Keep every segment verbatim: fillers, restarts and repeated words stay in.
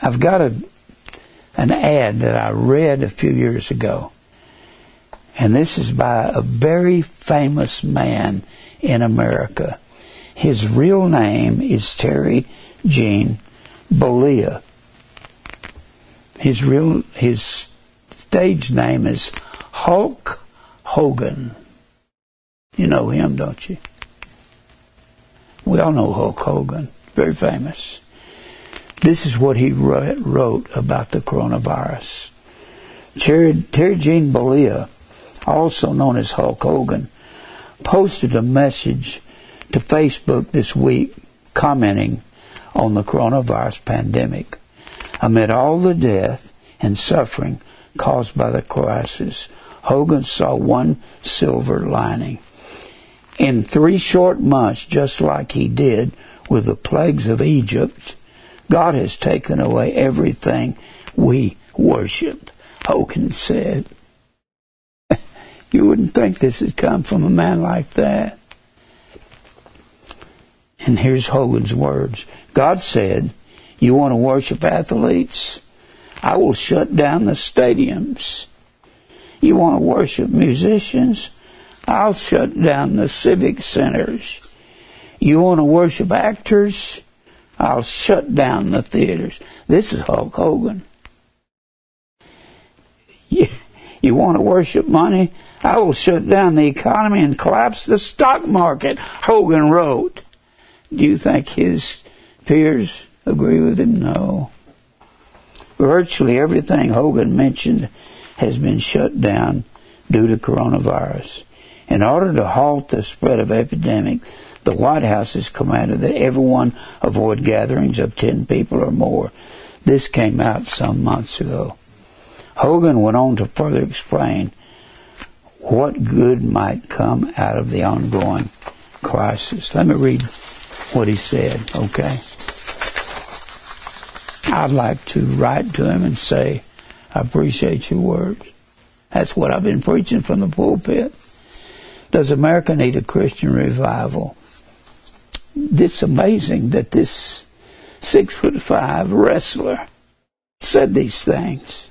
I've got a, an ad that I read a few years ago, and this is by a very famous man in America. His real name is Terry Gene Bollea. His real his stage name is Hulk Hogan. You know him, don't you? We all know Hulk Hogan. Very famous. This is what he wrote about the coronavirus. Terry, Terry Gene Bollea, also known as Hulk Hogan, posted a message to Facebook this week commenting on the coronavirus pandemic. Amid all the death and suffering caused by the crisis, Hogan saw one silver lining. In three short months, just like he did with the plagues of Egypt, God has taken away everything we worship, Hogan said. You wouldn't think this had come from a man like that. And here's Hogan's words. God said, "You want to worship athletes? I will shut down the stadiums. You want to worship musicians? I'll shut down the civic centers. You want to worship actors? I'll shut down the theaters." This is Hulk Hogan. You, you want to worship money? I will shut down the economy and collapse the stock market, Hogan wrote. Do you think his peers agree with him? No. Virtually everything Hogan mentioned has been shut down due to coronavirus. In order to halt the spread of epidemic, the White House has commanded that everyone avoid gatherings of ten people or more. This came out some months ago. Hogan went on to further explain what good might come out of the ongoing crisis. Let me read what he said, okay? I'd like to write to him and say, "I appreciate your words." That's what I've been preaching from the pulpit. Does America need a Christian revival? It's amazing that this six foot five wrestler said these things.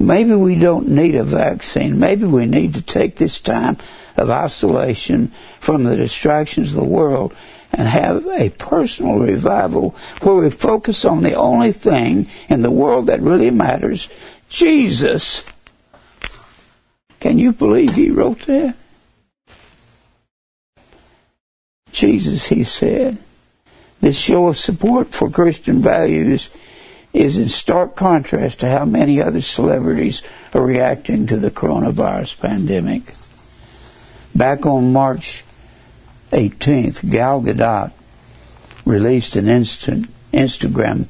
Maybe we don't need a vaccine. Maybe we need to take this time of isolation from the distractions of the world and have a personal revival where we focus on the only thing in the world that really matters, Jesus. Can you believe he wrote that? Jesus, he said, this show of support for Christian values is in stark contrast to how many other celebrities are reacting to the coronavirus pandemic. Back on March eighteenth, Gal Gadot released an instant Instagram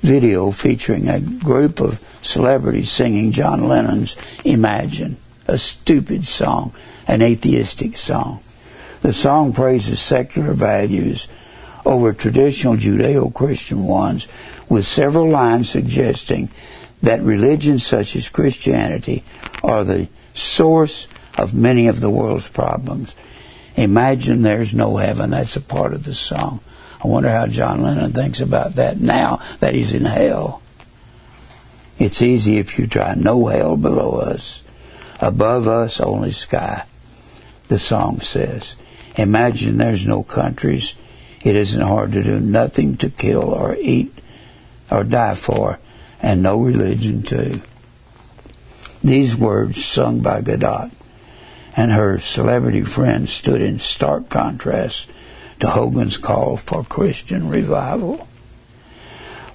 video featuring a group of celebrities singing John Lennon's "Imagine," a stupid song, an atheistic song. The song praises secular values over traditional Judeo-Christian ones, with several lines suggesting that religions such as Christianity are the source of many of the world's problems. Imagine there's no heaven. That's a part of the song. I wonder how John Lennon thinks about that now that he's in hell. It's easy if you try. No hell below us. Above us, only sky, the song says. Imagine there's no countries. It isn't hard to do. Nothing to kill or eat or die for, and no religion too. These words, sung by Gadot and her celebrity friends, stood in stark contrast to Hogan's call for Christian revival.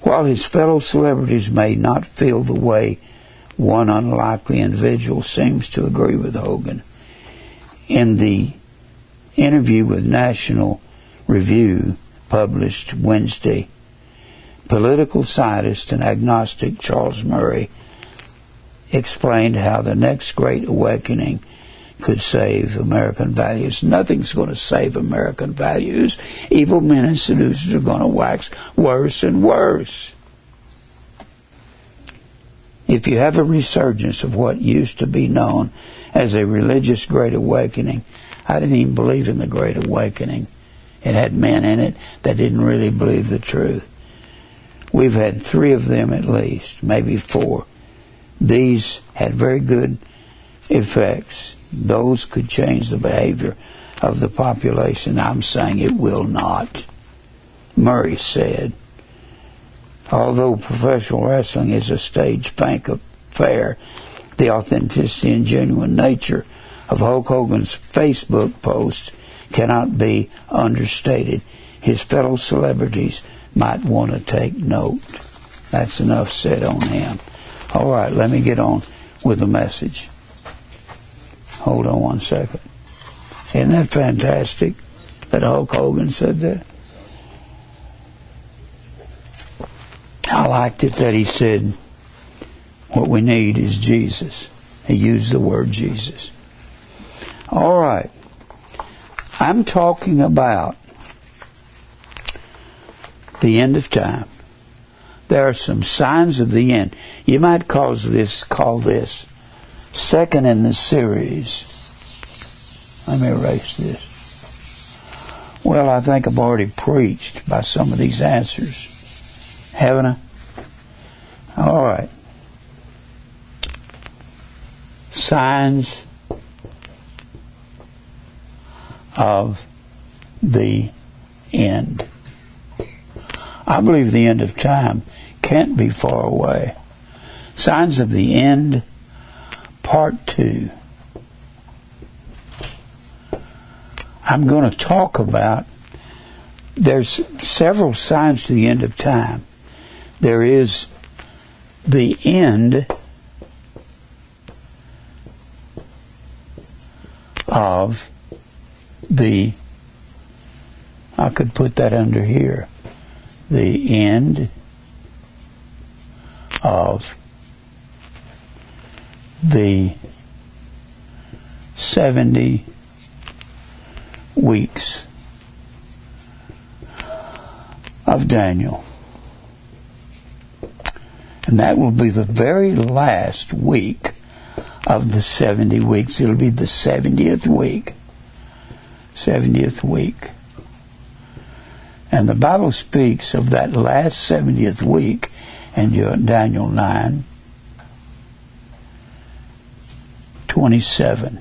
While his fellow celebrities may not feel the way one unlikely individual seems to agree with Hogan, in the interview with National Review published Wednesday, political scientist and agnostic Charles Murray explained how the next great awakening could save American values. Nothing's going to save American values. Evil men and seducers are going to wax worse and worse. If you have a resurgence of what used to be known as a religious Great Awakening, I didn't even believe in the Great Awakening. It had men in it that didn't really believe the truth. We've had three of them at least, maybe four. These had very good effects. Those could change the behavior of the population. I'm saying it will not. Murray said, although professional wrestling is a staged fake affair, the authenticity and genuine nature of Hulk Hogan's Facebook posts cannot be understated. His fellow celebrities might want to take note. That's enough said on him. All right, let me get on with the message. Hold on one second. Isn't that fantastic that Hulk Hogan said that? I liked it that he said, what we need is Jesus. He used the word Jesus. All right. I'm talking about the end of time. There are some signs of the end. You might call this, call this second in the series. Let me erase this. Well, I think I've already preached by some of these answers. Haven't I? All right. Signs of the end. I believe the end of time can't be far away. Signs of the End, Part two. I'm going to talk about, there's several signs to the end of time. There is the end of the, I could put that under here. The end of the seventy weeks of Daniel. And that will be the very last week of the seventy weeks. It'll be the seventieth week. seventieth week. And the Bible speaks of that last seventieth week in Daniel nine twenty-seven.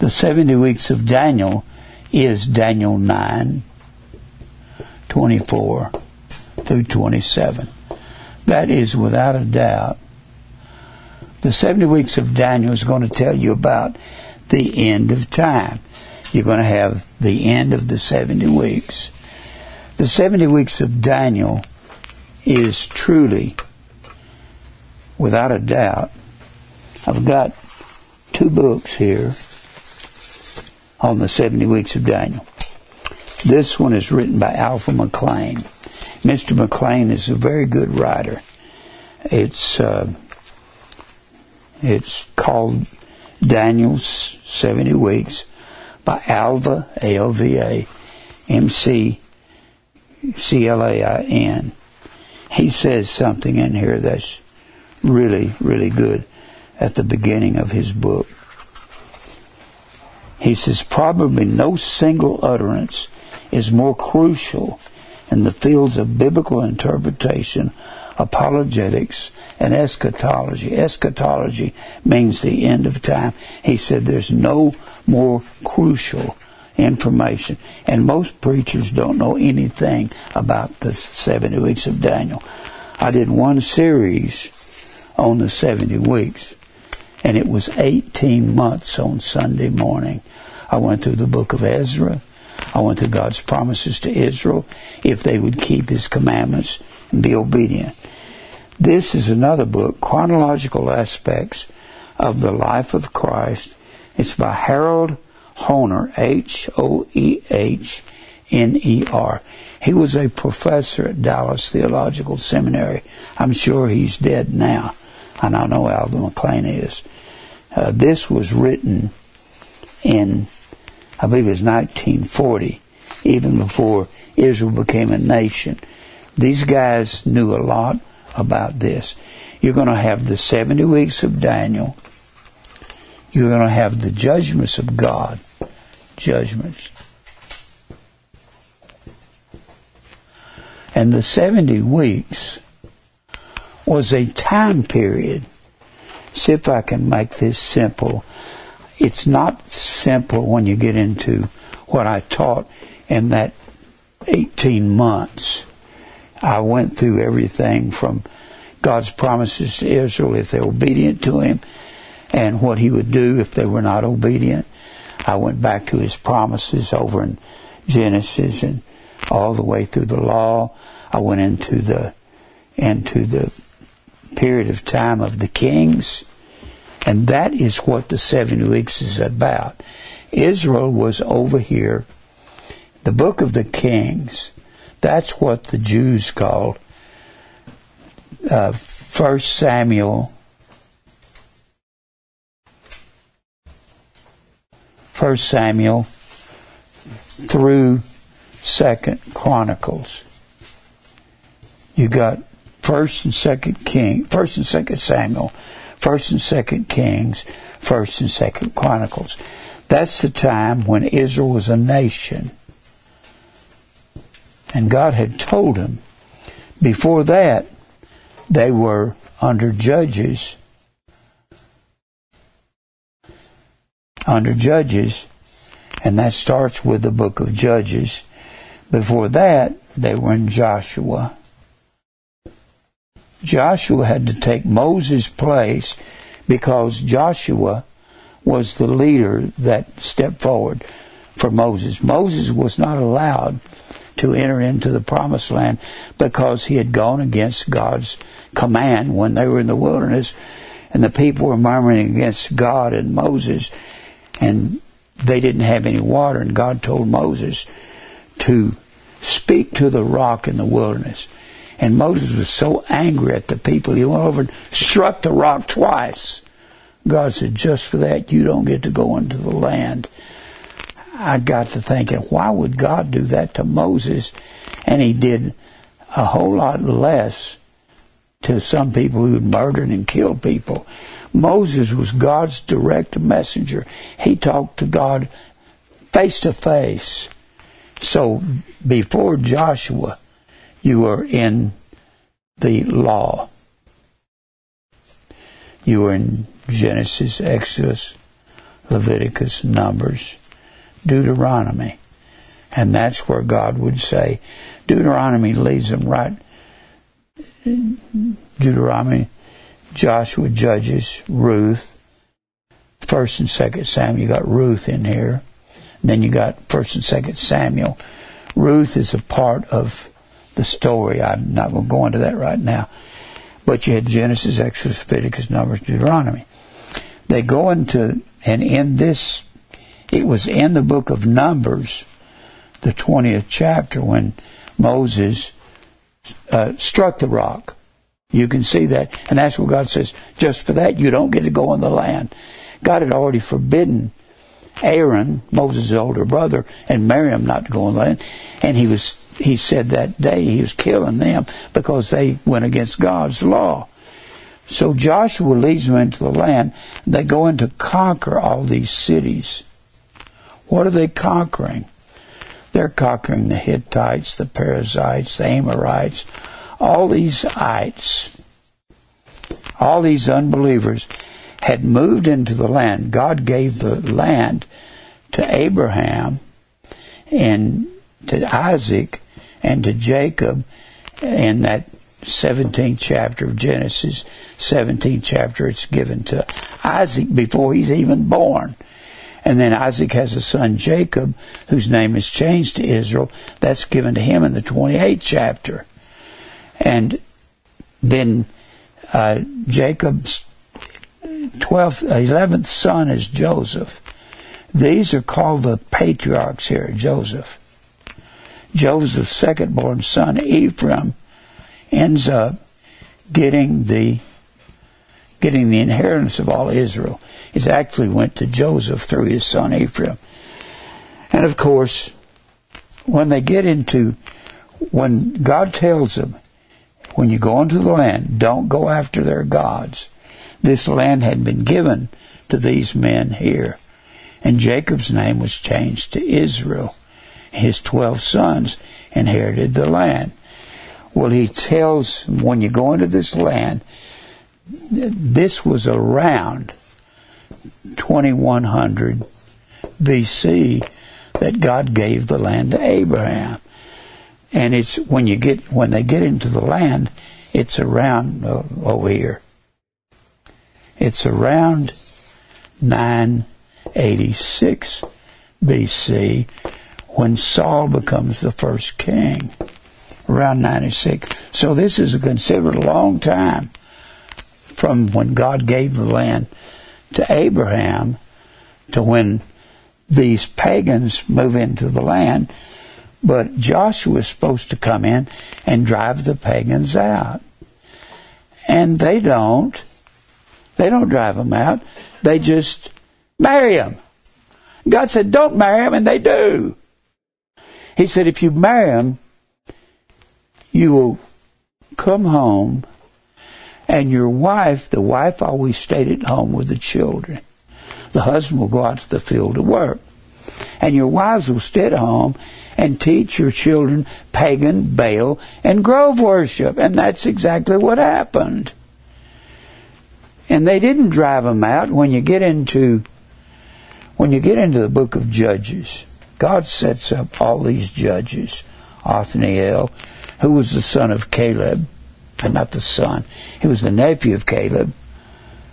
The seventy weeks of Daniel is Daniel nine twenty-four through twenty-seven. That is without a doubt. The seventy weeks of Daniel is going to tell you about the end of time. You're going to have the end of the seventy weeks. The seventy weeks of Daniel is truly, without a doubt, I've got two books here on the seventy weeks of Daniel. This one is written by Alva McClain. Mister McClain is a very good writer. It's uh, it's called Daniel's seventy Weeks by Alva, A L V A, M C C L A I N. He says something in here that's really, really good at the beginning of his book. He says, probably no single utterance is more crucial in the fields of biblical interpretation, apologetics, and eschatology. Eschatology means the end of time. He said there's no more crucial information. And most preachers don't know anything about the seventy weeks of Daniel. I did one series on the seventy weeks, and it was eighteen months on Sunday morning. I went through the book of Ezra. I went through God's promises to Israel if they would keep His commandments and be obedient. This is another book, Chronological Aspects of the Life of Christ. It's by Harold Hoehner, H O E H N E R. He was a professor at Dallas Theological Seminary. I'm sure he's dead now, and I know Alva McClain is. Uh, this was written in, I believe it was nineteen forty, even before Israel became a nation. These guys knew a lot about this. You're going to have the seventy weeks of Daniel. You're going to have the judgments of God. Judgments. And the seventy weeks was a time period. See if I can make this simple. It's not simple when you get into what I taught in that eighteen months. I went through everything from God's promises to Israel if they're obedient to him, and what he would do if they were not obedient. I went back to his promises over in Genesis and all the way through the law. I went into the into the period of time of the kings, and that is what the seven weeks is about. Israel was over here. The book of the Kings, that's what the Jews called uh, First Samuel. First Samuel through Second Chronicles. You got First and Second King, First and Second Samuel, First and Second Kings, First and Second Chronicles. That's the time when Israel was a nation. And God had told them. Before that, they were under judges. Under judges. And that starts with the book of Judges. Before that, they were in Joshua. Joshua had to take Moses' place because Joshua was the leader that stepped forward for Moses. Moses was not allowed to enter into the promised land because he had gone against God's command when they were in the wilderness, and the people were murmuring against God and Moses, and they didn't have any water, and God told Moses to speak to the rock in the wilderness. And Moses was so angry at the people, he went over and struck the rock twice. God said, just for that, you don't get to go into the land. I got to thinking, why would God do that to Moses? And he did a whole lot less to some people who murdered and killed people. Moses was God's direct messenger. He talked to God face to face. So before Joshua, you were in the law. You were in Genesis, Exodus, Leviticus, Numbers, Deuteronomy. And that's where God would say, Deuteronomy leads them right. Deuteronomy, Joshua, Judges, Ruth, First and Second Samuel. You got Ruth in here. And then you got First and Second Samuel. Ruth is a part of the story. I'm not going to go into that right now. But you had Genesis, Exodus, Leviticus, Numbers, Deuteronomy. They go into, and in this, it was in the book of Numbers, the twentieth chapter, when Moses uh, struck the rock. You can see that. And that's what God says, just for that, you don't get to go in the land. God had already forbidden Aaron, Moses' older brother, and Miriam not to go in the land. And he was He said that day he was killing them because they went against God's law. So Joshua leads them into the land. They go in to conquer all these cities. What are they conquering? They're conquering the Hittites, the Perizzites, the Amorites, all these ites. All these unbelievers had moved into the land. God gave the land to Abraham and to Isaac and to Jacob in that seventeenth chapter of Genesis, seventeenth chapter, it's given to Isaac before he's even born. And then Isaac has a son, Jacob, whose name is changed to Israel. That's given to him in the twenty-eighth chapter. And then uh, Jacob's twelfth, eleventh son is Joseph. These are called the patriarchs here, Joseph. Joseph's second-born son, Ephraim, ends up getting the getting the inheritance of all Israel. It actually went to Joseph through his son Ephraim. And of course, when they get into, when God tells them, when you go into the land, don't go after their gods. This land had been given to these men here. And Jacob's name was changed to Israel. His twelve sons inherited the land. Well, he tells, when you go into this land, this was around twenty-one hundred B C that God gave the land to Abraham. And it's when you get when they get into the land, it's around uh, over here. It's around nine eighty-six B C when Saul becomes the first king, around ninety-six. So this is considered a long time from when God gave the land to Abraham to when these pagans move into the land. But Joshua is supposed to come in and drive the pagans out. And they don't. They don't drive them out. They just marry them. God said, don't marry them, and they do. He said, if you marry them, you will come home, and your wife, the wife always stayed at home with the children. The husband will go out to the field to work. And your wives will stay at home and teach your children pagan, Baal, and grove worship. And that's exactly what happened. And they didn't drive them out. When you get into when you get into the book of Judges, God sets up all these judges. Othniel, who was the son of Caleb, and not the son. He was the nephew of Caleb.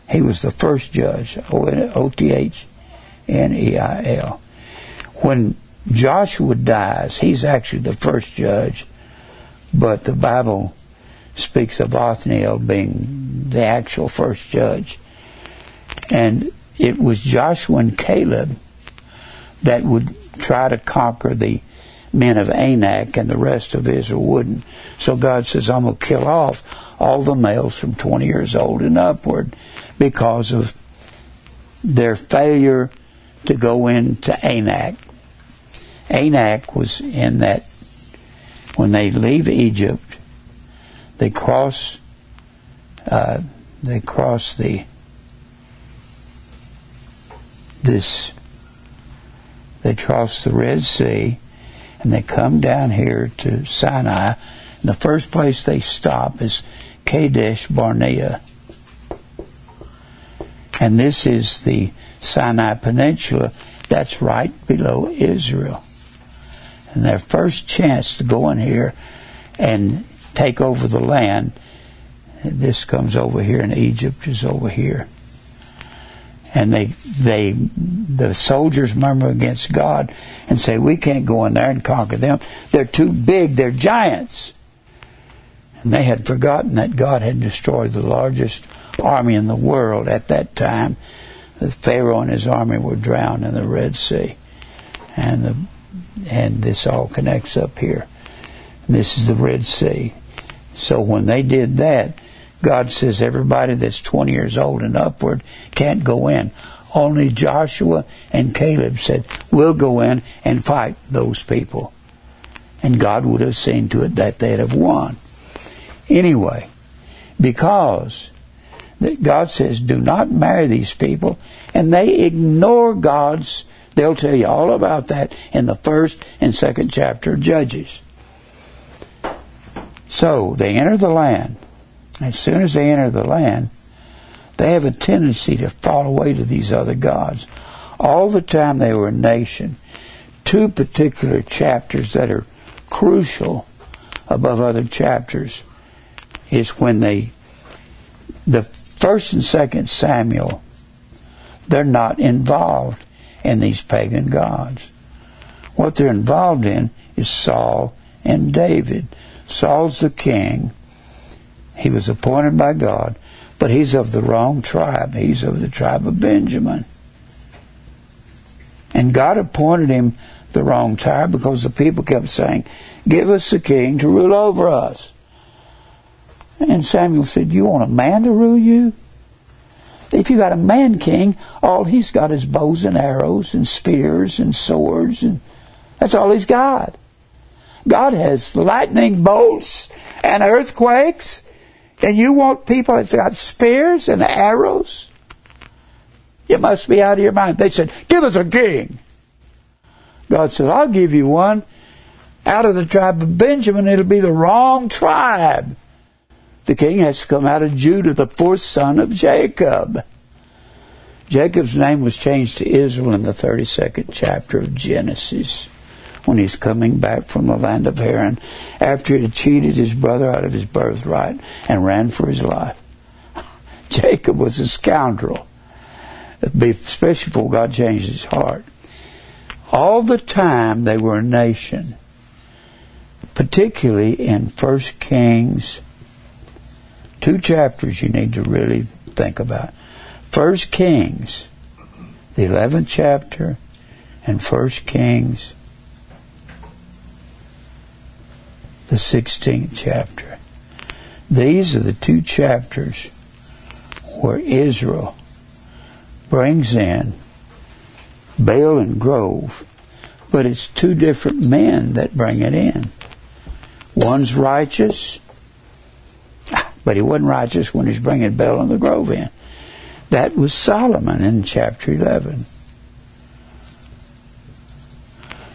He was the first judge. O T H N E I L. When Joshua dies, he's actually the first judge, but the Bible speaks of Othniel being the actual first judge. And it was Joshua and Caleb that would try to conquer the men of Anak, and the rest of Israel wouldn't. So God says, I'm going to kill off all the males from twenty years old and upward because of their failure to go into Anak. Anak was in that when they leave Egypt, they cross uh, they cross the this they cross the Red Sea, and they come down here to Sinai, and the first place they stop is Kadesh Barnea. And this is the Sinai Peninsula that's right below Israel. And their first chance to go in here and take over the land, this comes over here, and Egypt is over here. And they, they, the soldiers murmur against God and say, we can't go in there and conquer them. They're too big. They're giants. And they had forgotten that God had destroyed the largest army in the world at that time. The Pharaoh and his army were drowned in the Red Sea. And the and this all connects up here. And this is the Red Sea. So when they did that, God says everybody that's twenty years old and upward can't go in. Only Joshua and Caleb said, we'll go in and fight those people. And God would have seen to it that they'd have won. Anyway, because that God says, do not marry these people, and they ignore God's. They'll tell you all about that in the first and second chapter of Judges. So they enter the land. As soon as they enter the land, they have a tendency to fall away to these other gods. All the time they were a nation. Two particular chapters that are crucial above other chapters is when they, the first and second Samuel, they're not involved in these pagan gods. What they're involved in is Saul and David. Saul's the king. He was appointed by God, but he's of the wrong tribe. He's of the tribe of Benjamin. And God appointed him the wrong tribe because the people kept saying, give us a king to rule over us. And Samuel said, you want a man to rule you? If you got a man king, all he's got is bows and arrows and spears and swords, and that's all he's got. God has lightning bolts and earthquakes, and you want people that's got spears and arrows? You must be out of your mind. They said, give us a king. God said, I'll give you one out of the tribe of Benjamin, it'll be the wrong tribe. The king has to come out of Judah, the fourth son of Jacob. Jacob's name was changed to Israel in the thirty-second chapter of Genesis, when he's coming back from the land of Haran after he had cheated his brother out of his birthright and ran for his life. Jacob was a scoundrel, especially before God changed his heart. All the time they were a nation, particularly in First Kings. Two chapters you need to really think about. First Kings, the eleventh chapter, and First Kings, the sixteenth chapter. These are the two chapters where Israel brings in Baal and Grove, but it's two different men that bring it in. One's righteous, but he wasn't righteous when he's bringing Baal and the Grove in. That was Solomon in chapter eleven.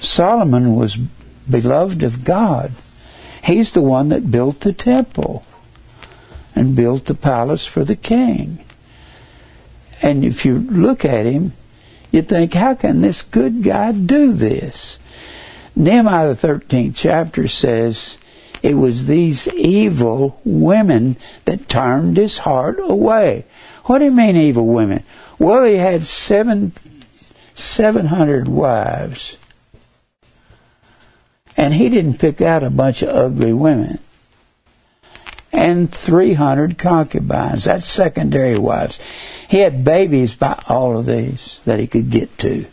Solomon was beloved of God. He's the one that built the temple and built the palace for the king. And if you look at him, you think, how can this good guy do this? Nehemiah the thirteenth chapter says it was these evil women that turned his heart away. What do you mean evil women? Well, he had seven, seven hundred wives. And he didn't pick out a bunch of ugly women. And three hundred concubines. That's secondary wives. He had babies by all of these that he could get to.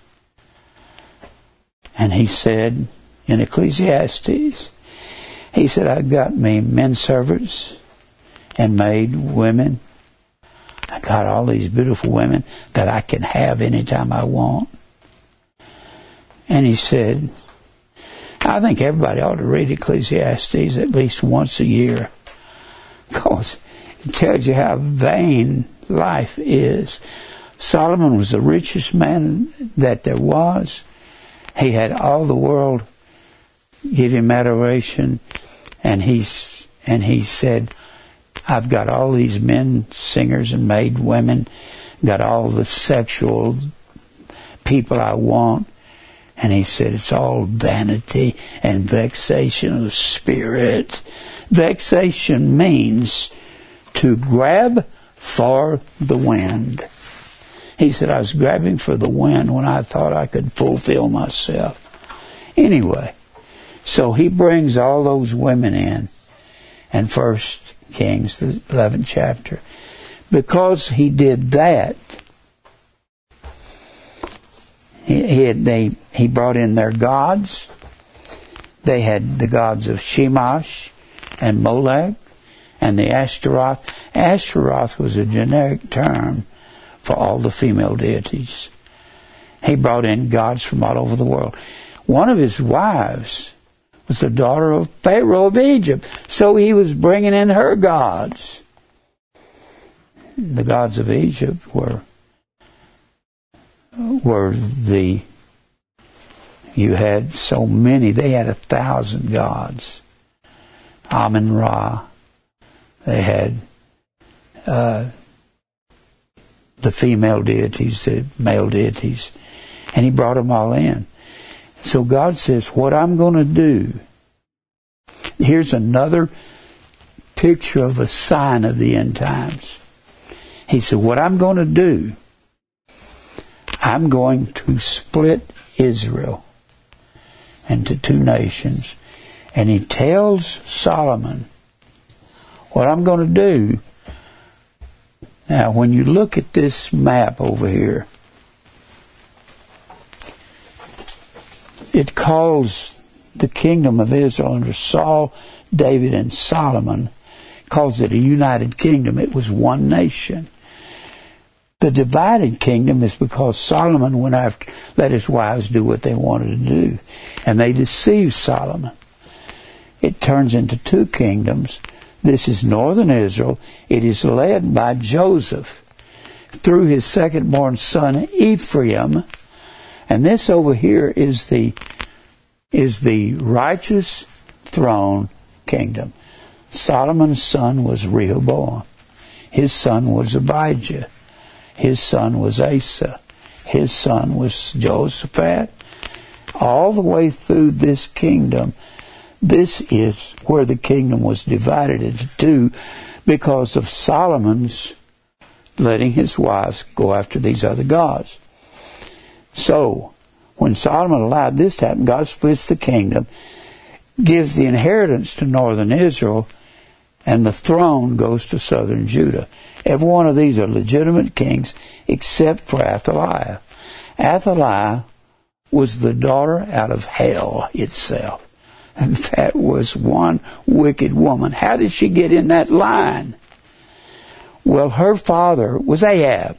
And he said in Ecclesiastes, he said, I got me men servants and maid women. I got all these beautiful women that I can have anytime I want. And he said, I think everybody ought to read Ecclesiastes at least once a year, because it tells you how vain life is. Solomon was the richest man that there was. He had all the world give him adoration, and he, and he said, I've got all these men, singers and maid women, got all the sexual people I want. And he said, it's all vanity and vexation of the spirit. Vexation means to grab for the wind. He said, I was grabbing for the wind when I thought I could fulfill myself. Anyway, so he brings all those women in. And First Kings, the eleventh chapter. Because he did that, He he, had, they, he brought in their gods. They had the gods of Shamash and Molech and the Ashtaroth. Ashtaroth was a generic term for all the female deities. He brought in gods from all over the world. One of his wives was the daughter of Pharaoh of Egypt, so he was bringing in her gods. The gods of Egypt were were the, you had so many, they had a thousand gods. Amun-Ra, they had uh, the female deities, the male deities, and he brought them all in. So God says, what I'm going to do, here's another picture of a sign of the end times. He said, what I'm going to do, I'm going to split Israel into two nations. And he tells Solomon, what I'm going to do. Now, when you look at this map over here, it calls the kingdom of Israel under Saul, David, and Solomon. It calls it a united kingdom. It was one nation. The divided kingdom is because Solomon went after, let his wives do what they wanted to do. And they deceived Solomon. It turns into two kingdoms. This is northern Israel. It is led by Joseph through his second-born son Ephraim. And this over here is the is the righteous throne kingdom. Solomon's son was Rehoboam. His son was Abijah. His son was Asa. His son was Jehoshaphat. All the way through this kingdom, this is where the kingdom was divided into two because of Solomon's letting his wives go after these other gods. So, when Solomon allowed this to happen, God splits the kingdom, gives the inheritance to northern Israel, and the throne goes to southern Judah. Every one of these are legitimate kings except for Athaliah. Athaliah was the daughter out of hell itself. And that was one wicked woman. How did she get in that line? Well, her father was Ahab.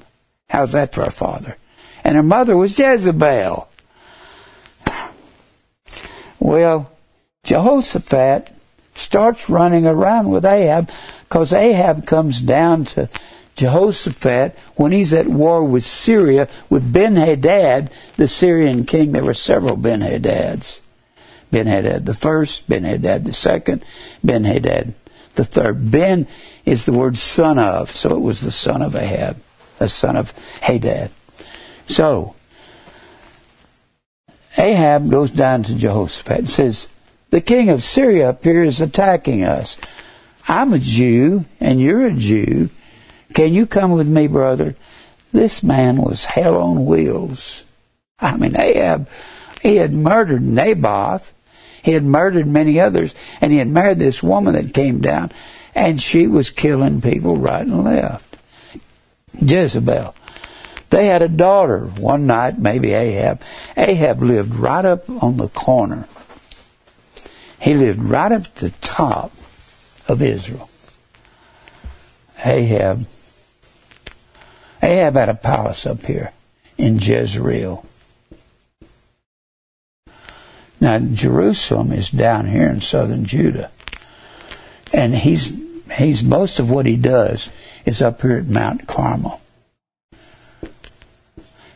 How's that for a father? And her mother was Jezebel. Well, Jehoshaphat starts running around with Ahab because Ahab comes down to Jehoshaphat when he's at war with Syria with Ben-Hadad, the Syrian king. There were several Ben-Hadads. Ben-Hadad the first, Ben-Hadad the second, Ben-Hadad the third. Ben is the word son of, so it was the son of Ahab, the son of Hadad. So, Ahab goes down to Jehoshaphat and says, "The king of Syria up here is attacking us. I'm a Jew, and you're a Jew. Can you come with me, brother?" This man was hell on wheels. I mean, Ahab, he had murdered Naboth. He had murdered many others. And he had married this woman that came down, and she was killing people right and left. Jezebel. They had a daughter one night, maybe Ahab. Ahab lived right up on the corner. He lived right up at the top of Israel. Ahab. Ahab had a palace up here in Jezreel. Now, Jerusalem is down here in southern Judah. And he's he's most of what he does is up here at Mount Carmel.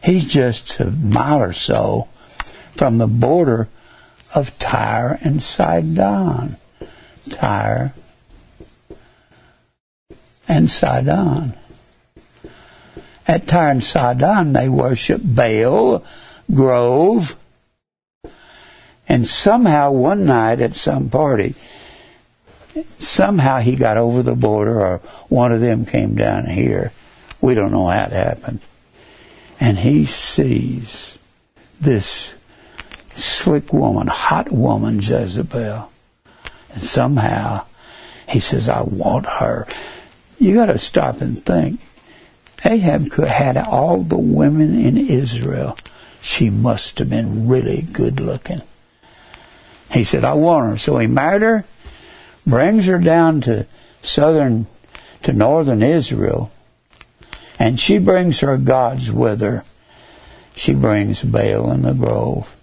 He's just a mile or so from the border of Tyre and Sidon. Tyre and Sidon. At Tyre and Sidon, they worship Baal, Grove, and somehow one night at some party, somehow he got over the border or one of them came down here. We don't know how it happened. And he sees this slick woman, hot woman, Jezebel. And somehow he says, "I want her." You got to stop and think. Ahab could have had all the women in Israel. She must have been really good looking. He said, "I want her." So he married her, brings her down to southern, to northern Israel, and she brings her gods with her. She brings Baal and the Grove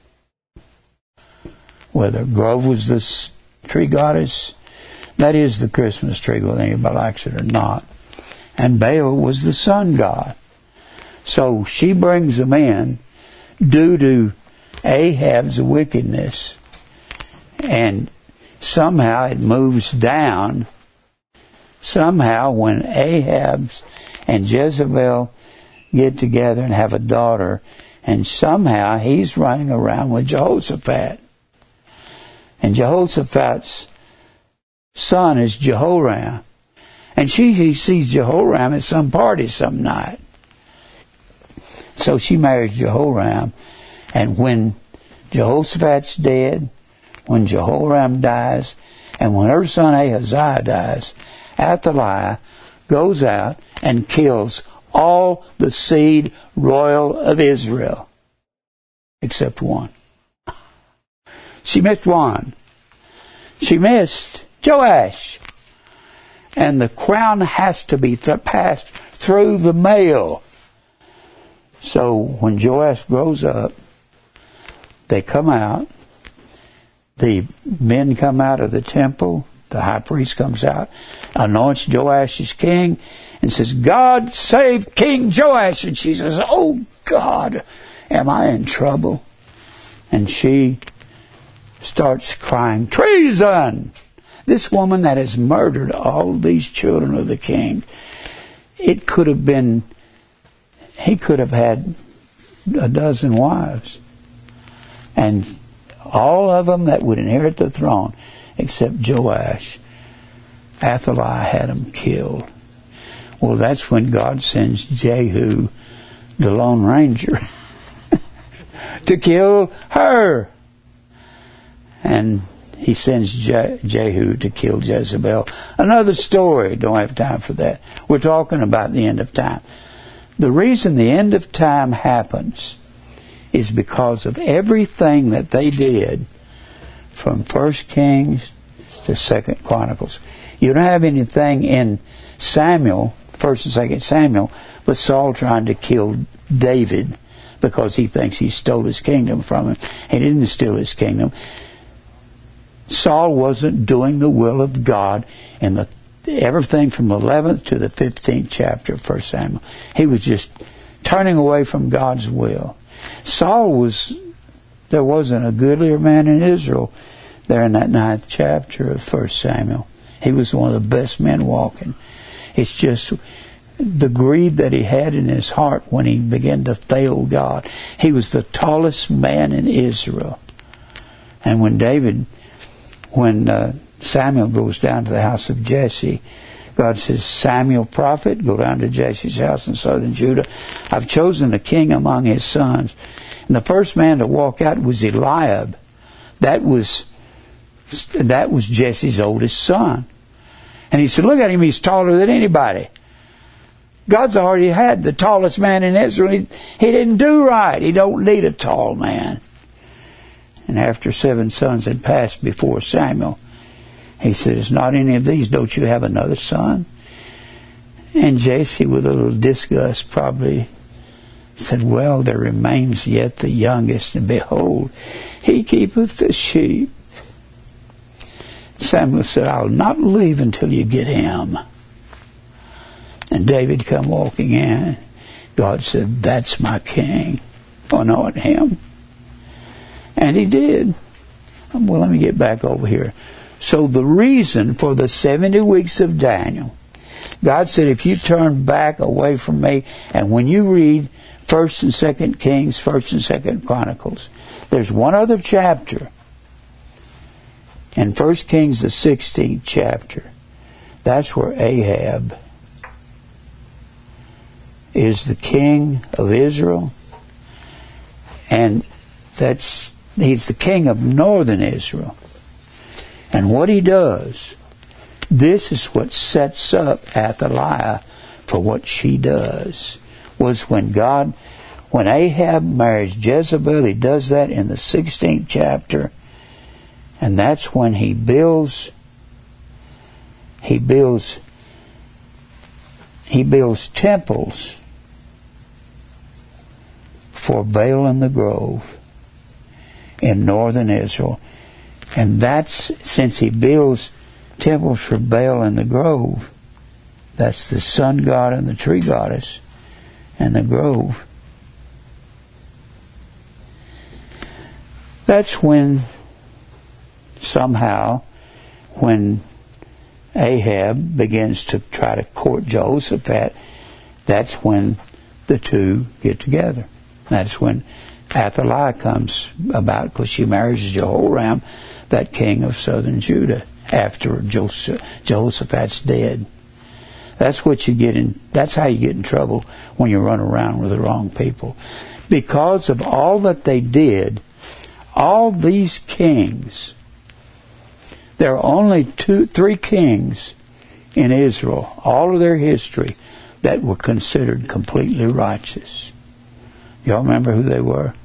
with her. Grove was this tree goddess. That is the Christmas tree, whether anybody likes it or not. And Baal was the sun god. So she brings them in due to Ahab's wickedness. And somehow it moves down. Somehow when Ahab's and Jezebel get together and have a daughter, and somehow he's running around with Jehoshaphat. And Jehoshaphat's son is Jehoram. And she, she sees Jehoram at some party some night. So she marries Jehoram. And when Jehoshaphat's dead, when Jehoram dies, and when her son Ahaziah dies, Athaliah goes out and kills all the seed royal of Israel. Except one. She missed one. She missed Joash. And the crown has to be th- passed through the male. So when Joash grows up, they come out. The men come out of the temple. The high priest comes out, anoints Joash as king, and says, "God save King Joash." And she says, "Oh, God, am I in trouble?" And she starts crying, treason! This woman that has murdered all these children of the king, it could have been, he could have had a dozen wives. And all of them that would inherit the throne, except Joash, Athaliah had them killed. Well, that's when God sends Jehu, the Lone Ranger, to kill her. And he sends Je- Jehu to kill Jezebel. Another story. Don't have time for that. We're talking about the end of time. The reason the end of time happens is because of everything that they did from First Kings to Second Chronicles. You don't have anything in Samuel, First and Second Samuel, but Saul trying to kill David because he thinks he stole his kingdom from him. He didn't steal his kingdom. Saul wasn't doing the will of God in the everything from the eleventh to the fifteenth chapter of First Samuel. He was just turning away from God's will. Saul was, there wasn't a goodlier man in Israel there in that ninth chapter of First Samuel. He was one of the best men walking. It's just the greed that he had in his heart when he began to fail God. He was the tallest man in Israel. And when David, when uh, Samuel goes down to the house of Jesse, God says, Samuel, prophet, go down to Jesse's house in southern Judah. I've chosen a king among his sons. And the first man to walk out was Eliab. That was that was Jesse's oldest son. And he said, look at him, he's taller than anybody. God's already had the tallest man in Israel. He, he didn't do right. He don't need a tall man. And after seven sons had passed before Samuel, he said, it's not any of these. Don't you have another son? And Jesse, with a little disgust, probably said, well, there remains yet the youngest, and behold, he keepeth the sheep. Samuel said, I'll not leave until you get him. And David come walking in. God said, that's my king. Anoint him. And he did. Well, let me get back over here. So the reason for the seventy weeks of Daniel, God said, if you turn back away from me, and when you read First and Second Kings, First and Second Chronicles, there's one other chapter in First Kings, the sixteenth chapter. That's where Ahab is the king of Israel, and that's he's the king of northern Israel. And what he does, this is what sets up Athaliah for what she does, was when God, when Ahab marries Jezebel, he does that in the sixteenth chapter, and that's when he builds, he builds, he builds temples for Baal and the Grove in northern Israel. And that's, since he builds temples for Baal and the Grove, that's the sun god and the tree goddess and the grove. That's when, somehow, when Ahab begins to try to court Jehoshaphat, that's when the two get together. That's when Athaliah comes about, because she marries Jehoram, that king of southern Judah, after Jehoshaphat's dead. That's what you get in. That's how you get in trouble when you run around with the wrong people, because of all that they did. All these kings. There are only two, three kings in Israel, all of their history, that were considered completely righteous. Y'all remember who they were?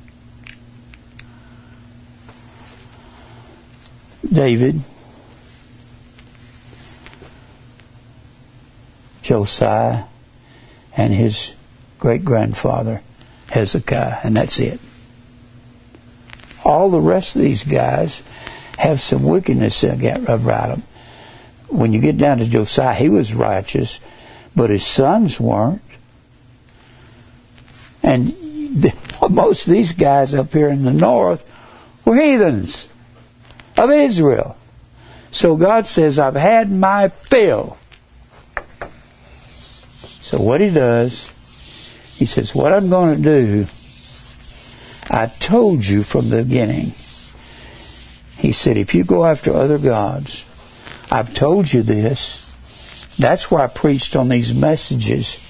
David, Josiah, and his great-grandfather, Hezekiah, and that's it. All the rest of these guys have some wickedness about them. When you get down to Josiah, he was righteous, but his sons weren't. And most of these guys up here in the north were heathens. of Israel. So God says, I've had my fill. So what he does, he says, what I'm going to do, I told you from the beginning. He said, if you go after other gods, I've told you this. That's why I preached on these messages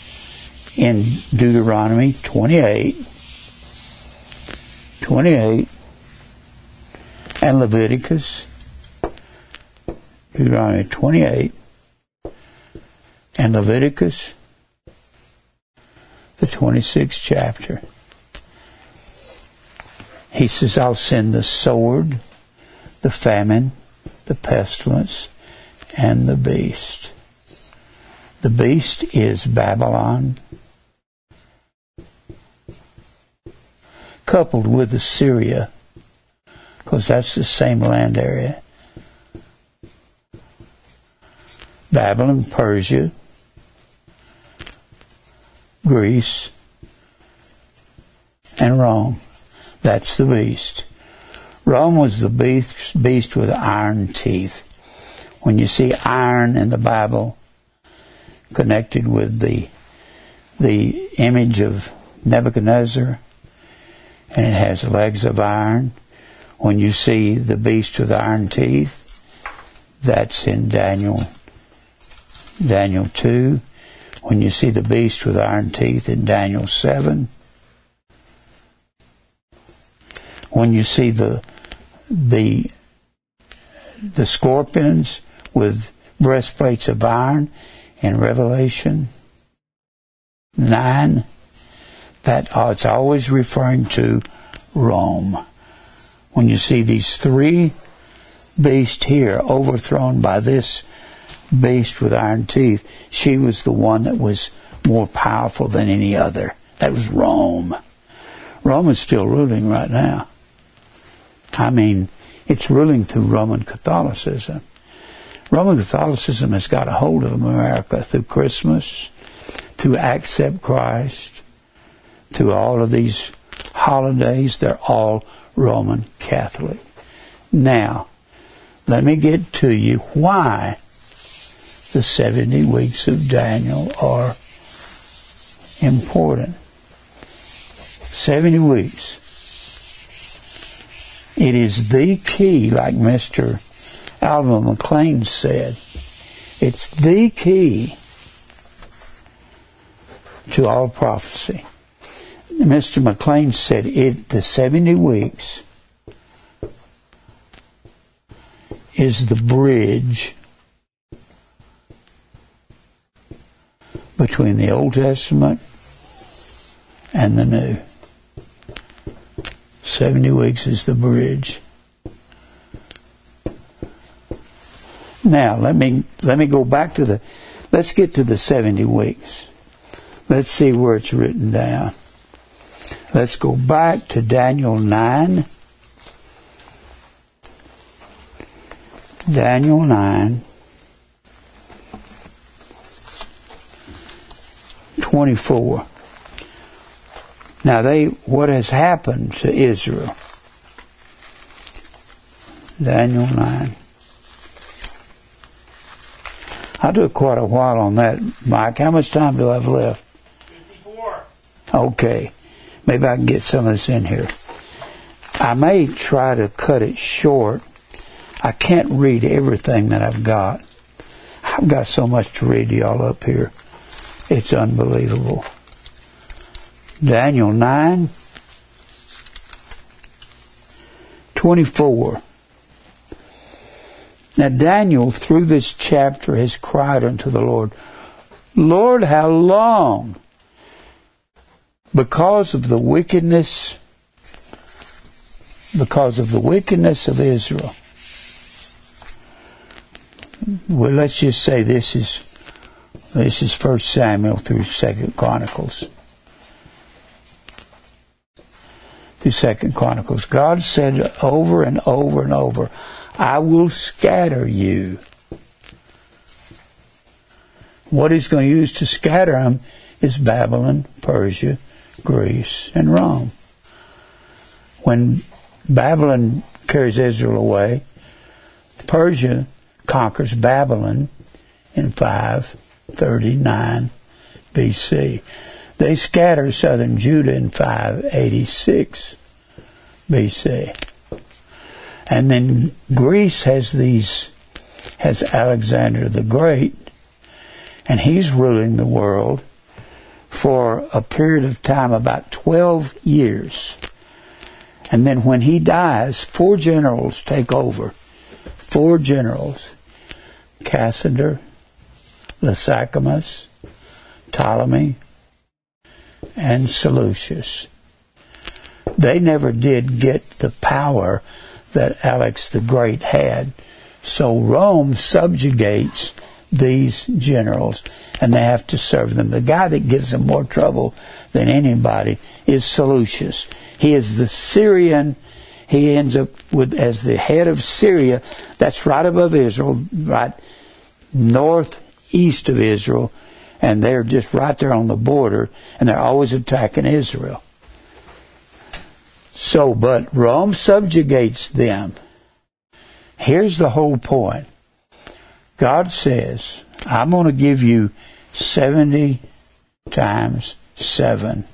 in Deuteronomy twenty-eight, twenty-eight, and Leviticus, Deuteronomy twenty-eight, and Leviticus, the twenty-sixth chapter. He says, I'll send the sword, the famine, the pestilence, and the beast. The beast is Babylon, coupled with Assyria, because that's the same land area. Babylon, Persia, Greece, and Rome. That's the beast. Rome was the beast, beast with iron teeth. When you see iron in the Bible, connected with the the image of Nebuchadnezzar, and it has legs of iron. When you see the beast with iron teeth, that's in Daniel Daniel two. When you see the beast with iron teeth in Daniel seven. When you see the the the scorpions with breastplates of iron in Revelation nine, that oh, it's always referring to Rome. When you see these three beasts here overthrown by this beast with iron teeth, she was the one that was more powerful than any other. That was Rome. Rome is still ruling right now. I mean, it's ruling through Roman Catholicism. Roman Catholicism has got a hold of America through Christmas, through Accept Christ, through all of these holidays. They're all Roman Catholic. Now, let me get to you why the seventy weeks of Daniel are important. seventy weeks. It is the key, like Mister Alva McClain said, it's the key to all prophecy. Mister McClain said it, the seventy weeks is the bridge between the Old Testament and the New. seventy weeks is the bridge. Now, let me let me go back to the... Let's get to the seventy weeks. Let's see where it's written down. Let's go back to Daniel nine. Daniel nine. twenty-four. Now, they what has happened to Israel? Daniel nine. I took quite a while on that, Mike. How much time do I have left? fifty-four. Okay. Maybe I can get some of this in here. I may try to cut it short. I can't read everything that I've got. I've got so much to read to y'all up here. It's unbelievable. Daniel nine, twenty-four. Now Daniel, through this chapter, has cried unto the Lord, Lord, how long? Because of the wickedness, because of the wickedness of Israel. Well, let's just say this is this is First Samuel through Second Chronicles. Through Second Chronicles. God said over and over and over, I will scatter you. What he's going to use to scatter them is Babylon, Persia, Greece, and Rome. When Babylon carries Israel away, Persia conquers Babylon in five thirty-nine B C They scatter southern Judah in five eighty-six B C And then Greece has these, has Alexander the Great, and he's ruling the world for a period of time, about twelve years. And then when he dies, four generals take over. Four generals. Cassander, Lysimachus, Ptolemy, and Seleucus. They never did get the power that Alex the Great had. So Rome subjugates these generals, and they have to serve them. The guy that gives them more trouble than anybody is Seleucus. He is the Syrian. He ends up with as the head of Syria. That's right above Israel, right northeast of Israel, and they're just right there on the border, and they're always attacking Israel. So, but Rome subjugates them. Here's the whole point. God says, I'm going to give you seventy times seven,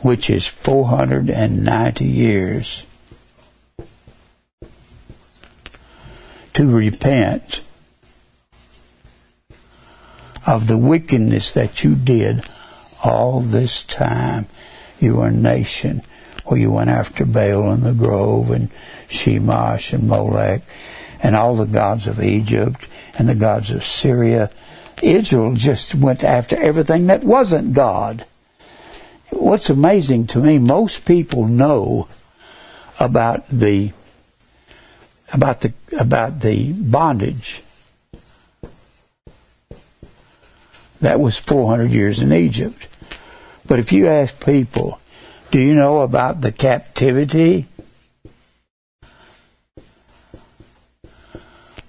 which is four hundred ninety years, to repent of the wickedness that you did all this time. You were a nation where you went after Baal and the Grove and Shamash and Molech and all the gods of Egypt and the gods of Syria. Israel just went after everything that wasn't God. What's amazing to me, most people know about the about the about the bondage that was four hundred years in Egypt. But if you ask people, do you know about the captivity,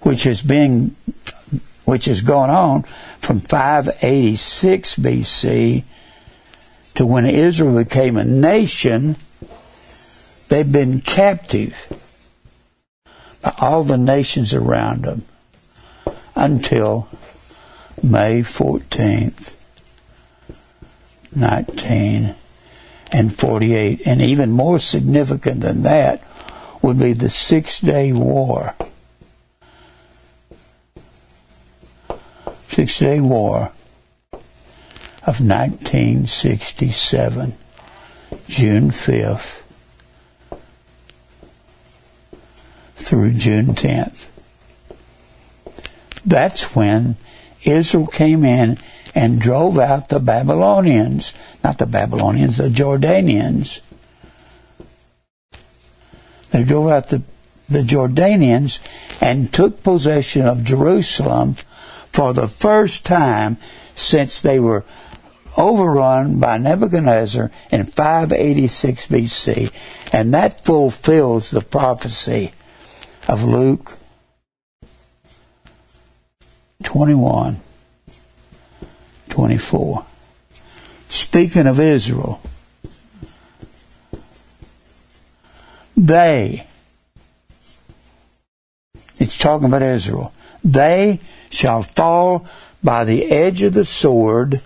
which has been, which has gone on from five eighty-six B C to when Israel became a nation, they've been captive by all the nations around them until May fourteenth, nineteen forty-eight. And even more significant than that would be the Six-Day War. Six-Day War of nineteen sixty-seven, June fifth through June tenth. That's when Israel came in and drove out the Babylonians, not the Babylonians, the Jordanians. They drove out the, the Jordanians and took possession of Jerusalem for the first time since they were overrun by Nebuchadnezzar in five eighty-six B C. And that fulfills the prophecy of Luke twenty-one, twenty-four. Speaking of Israel, they, it's talking about Israel, they shall fall by the edge of the sword.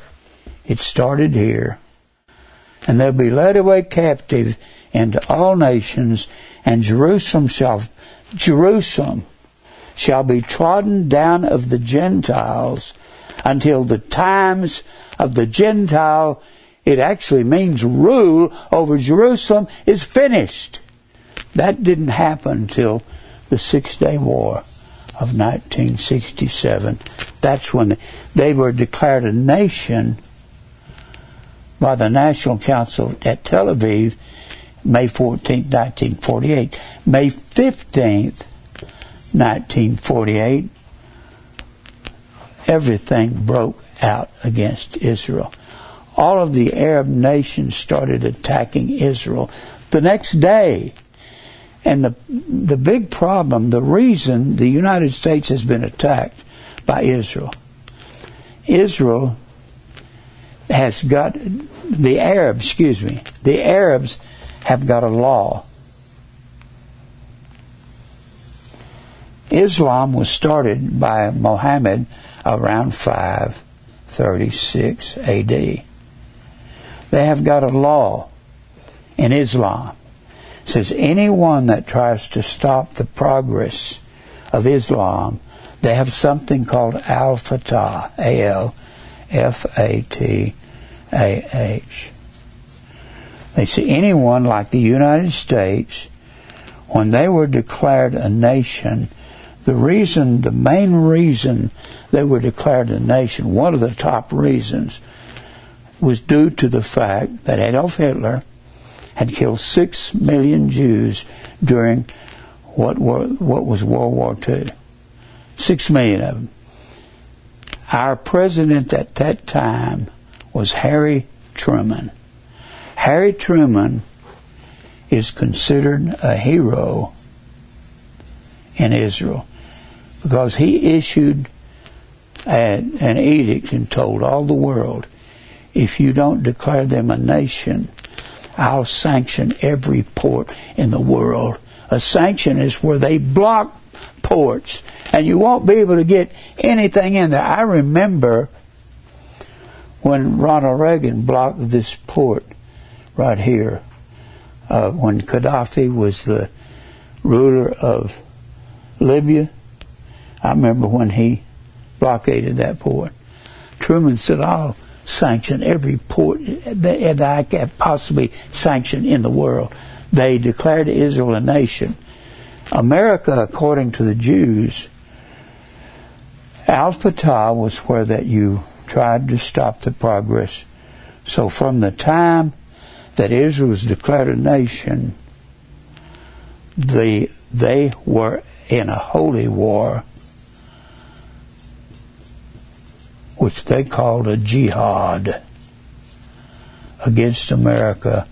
It started here. And they'll be led away captive into all nations, and Jerusalem shall Jerusalem shall be trodden down of the Gentiles until the times of the Gentile, it actually means rule over Jerusalem, is finished. That didn't happen till the Six-Day War of nineteen sixty-seven. That's when they were declared a nation by the National Council at Tel Aviv, May fourteenth, nineteen forty-eight. May fifteenth, nineteen forty-eight, everything broke out against Israel. All of the Arab nations started attacking Israel the next day. And the the big problem, the reason the United States has been attacked by Israel, Israel has got, the Arabs, excuse me, the Arabs have got a law Islam was started by Mohammed around five thirty-six A D They have got a law in Islam. It says anyone that tries to stop the progress of Islam, they have something called Al-Fatah, A L F A T A H. They see anyone like the United States, when they were declared a nation, the reason, the main reason they were declared a nation, one of the top reasons, was due to the fact that Adolf Hitler had killed six million Jews during what were, what was World War Two. Six million of them. Our president at that time was Harry Truman. Harry Truman is considered a hero in Israel because he issued an, an edict and told all the world, if you don't declare them a nation, I'll sanction every port in the world. A sanction is where they block ports and you won't be able to get anything in there. I remember when Ronald Reagan blocked this port right here, uh, when Gaddafi was the ruler of Libya. I remember when he blockaded that port. Truman said, I'll sanction every port that I can possibly sanction in the world. They declared Israel a nation. America, according to the Jews, Al-Fatah was where that you tried to stop the progress. So from the time that Israel was declared a nation, the, they were in a holy war, which they called a jihad against America.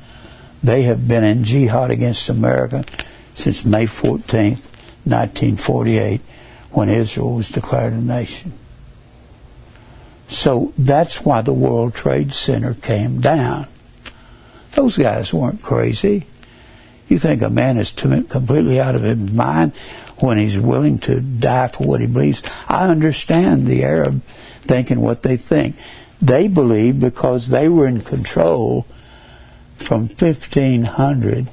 They have been in jihad against America since May fourteenth, nineteen forty-eight, when Israel was declared a nation. So that's why the World Trade Center came down. Those guys weren't crazy. You think a man is completely out of his mind when he's willing to die for what he believes? I understand the Arab thinking what they think. They believe because they were in control from fifteen hundred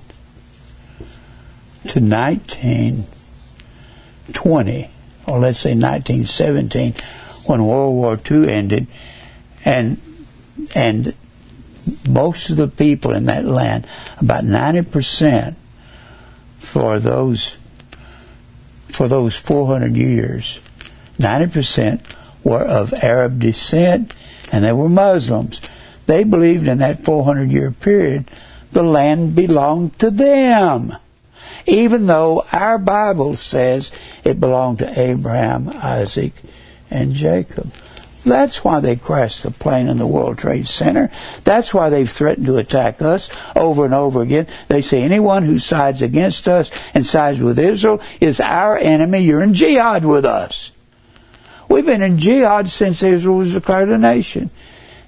to nineteen twenty, or let's say nineteen seventeen, when World War Two ended, and and most of the people in that land, about ninety percent, for those for those four hundred years, ninety percent were of Arab descent, and they were Muslims. They believed in that four hundred year period the land belonged to them, even though our Bible says it belonged to Abraham, Isaac, and Jacob. That's why they crashed the plane in the World Trade Center. That's why they've threatened to attack us over and over again. They say anyone who sides against us and sides with Israel is our enemy. You're in jihad with us. We've been in jihad since Israel was declared a nation.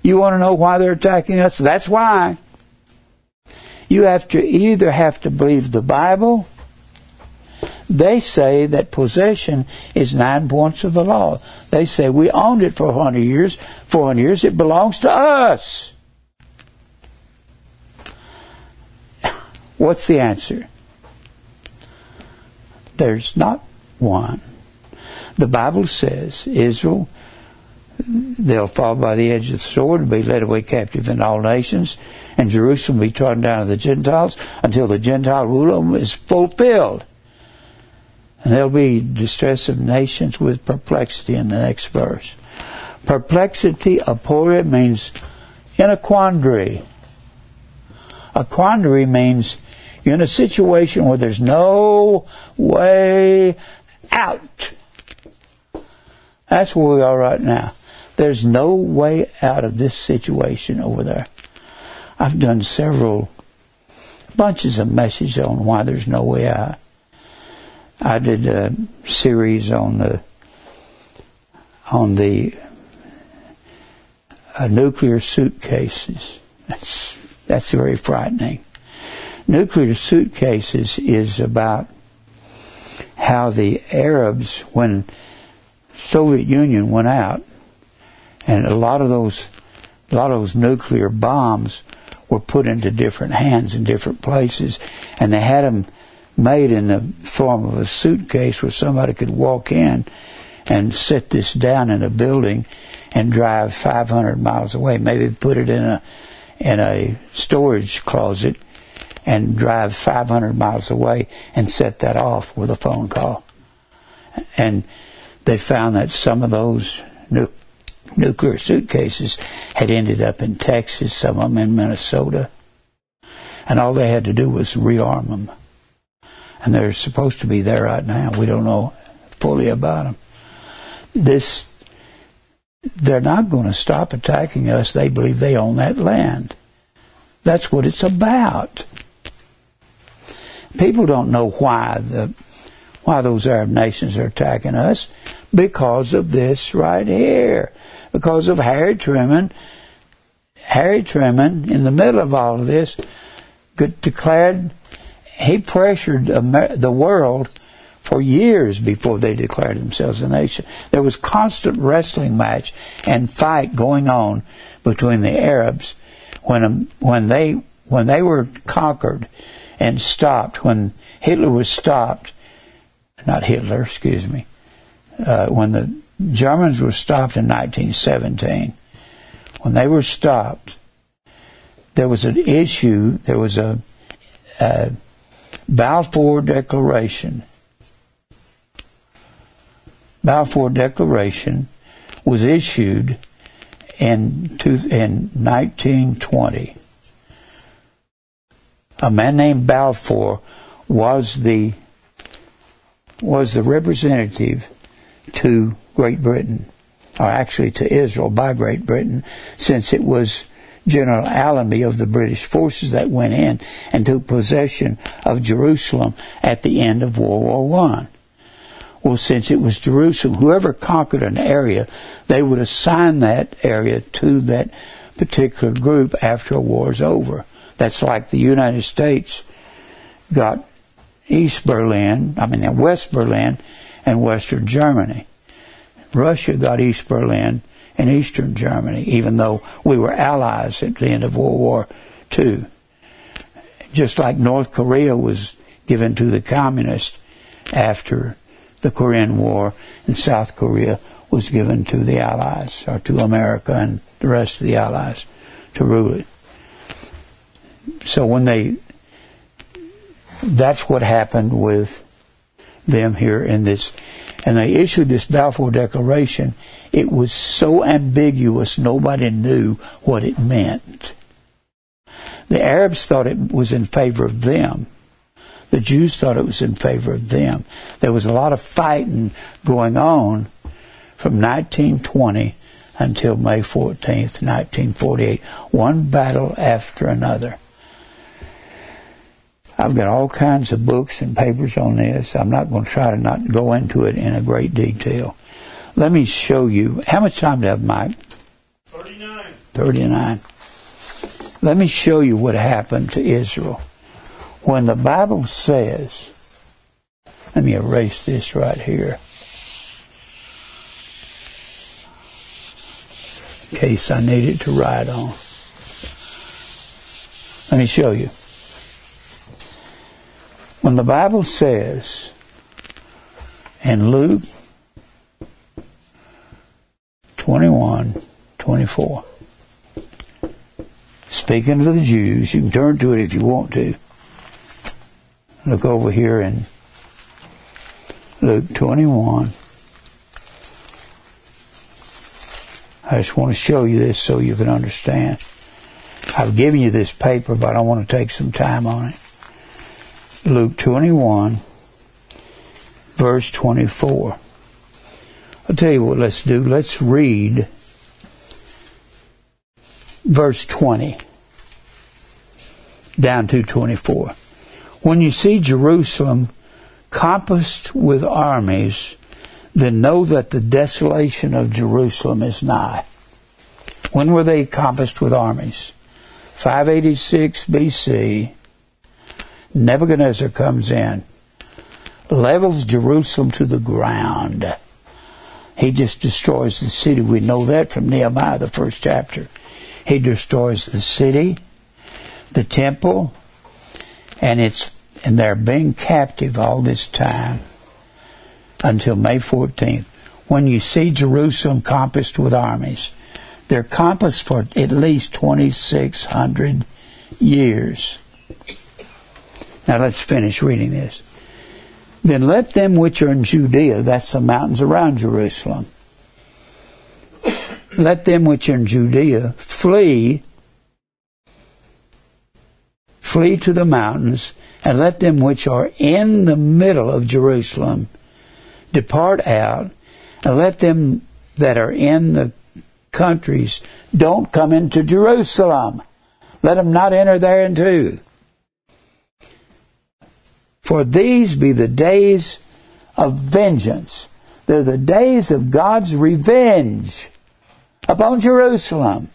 You want to know why they're attacking us? That's why. You have to either have to believe the Bible. They say that possession is nine points of the law. They say we owned it for one hundred years. For one hundred years, it belongs to us. What's the answer? There's not one. The Bible says Israel, they'll fall by the edge of the sword and be led away captive in all nations, and Jerusalem will be trodden down to the Gentiles until the Gentile rule of them is fulfilled. And there'll be distress of nations with perplexity in the next verse. Perplexity, aporia, means in a quandary. A quandary means you're in a situation where there's no way out. That's where we are right now. There's no way out of this situation over there. I've done several bunches of messages on why there's no way out. I did a series on the on the uh, nuclear suitcases. That's that's very frightening. Nuclear suitcases is about how the Arabs, when Soviet Union went out, and a lot of those, a lot of those nuclear bombs were put into different hands in different places, and they had them made in the form of a suitcase where somebody could walk in and set this down in a building and drive five hundred miles away, maybe put it in a in a storage closet and drive five hundred miles away and set that off with a phone call. And they found that some of those nu- nuclear suitcases had ended up in Texas, some of them in Minnesota, and all they had to do was rearm them. And they're supposed to be there right now. We don't know fully about them. This, they're not going to stop attacking us. They believe they own that land. That's what it's about. People don't know why the why those Arab nations are attacking us, because of this right here, because of Harry Truman. Harry Truman, in the middle of all of this, declared. He pressured the world for years before they declared themselves a nation. There was constant wrestling match and fight going on between the Arabs when when they when they were conquered and stopped. When Hitler was stopped, not Hitler, excuse me, uh, when the Germans were stopped in nineteen seventeen, when they were stopped, there was an issue. There was a. a Balfour Declaration. Balfour Declaration was issued in nineteen twenty. A man named Balfour was the was the representative to Great Britain, or actually to Israel by Great Britain, since it was General Allenby of the British forces that went in and took possession of Jerusalem at the end of World War One. Well, since it was Jerusalem, whoever conquered an area, they would assign that area to that particular group after a war's over. That's like the United States got East Berlin, I mean West Berlin and Western Germany. Russia got East Berlin in Eastern Germany, even though we were allies at the end of World War Two. Just like North Korea was given to the communists after the Korean War, and South Korea was given to the Allies, or to America and the rest of the Allies to rule it. So when they... That's what happened with them here in this... And they issued this Balfour Declaration. It was so ambiguous, nobody knew what it meant. The Arabs thought it was in favor of them. The Jews thought it was in favor of them. There was a lot of fighting going on from nineteen twenty until May fourteenth, nineteen forty-eight. One battle after another. I've got all kinds of books and papers on this. I'm not going to try to not go into it in a great detail. Let me show you. How much time do I have, Mike? thirty-nine. thirty-nine. Let me show you what happened to Israel. When the Bible says, let me erase this right here, in case I need it to write on. Let me show you. When the Bible says in Luke twenty-one twenty-four, speaking to the Jews, you can turn to it if you want to. Look over here in Luke twenty-one. I just want to show you this so you can understand. I've given you this paper, but I want to take some time on it. Luke twenty-one, verse twenty-four. I'll tell you what let's do. Let's read verse twenty down to twenty-four. When you see Jerusalem compassed with armies, then know that the desolation of Jerusalem is nigh. When were they compassed with armies? five eighty-six B C, Nebuchadnezzar comes in, levels Jerusalem to the ground. He just destroys the city. We know that from Nehemiah, the first chapter. He destroys the city, the temple, and it's and they're being captive all this time until May fourteenth. When you see Jerusalem compassed with armies, they're compassed for at least twenty-six hundred years. Now let's finish reading this. Then let them which are in Judea, that's the mountains around Jerusalem, let them which are in Judea flee, flee to the mountains, and let them which are in the middle of Jerusalem depart out, and let them that are in the countries don't come into Jerusalem. Let them not enter thereinto. For these be the days of vengeance. They're the days of God's revenge upon Jerusalem.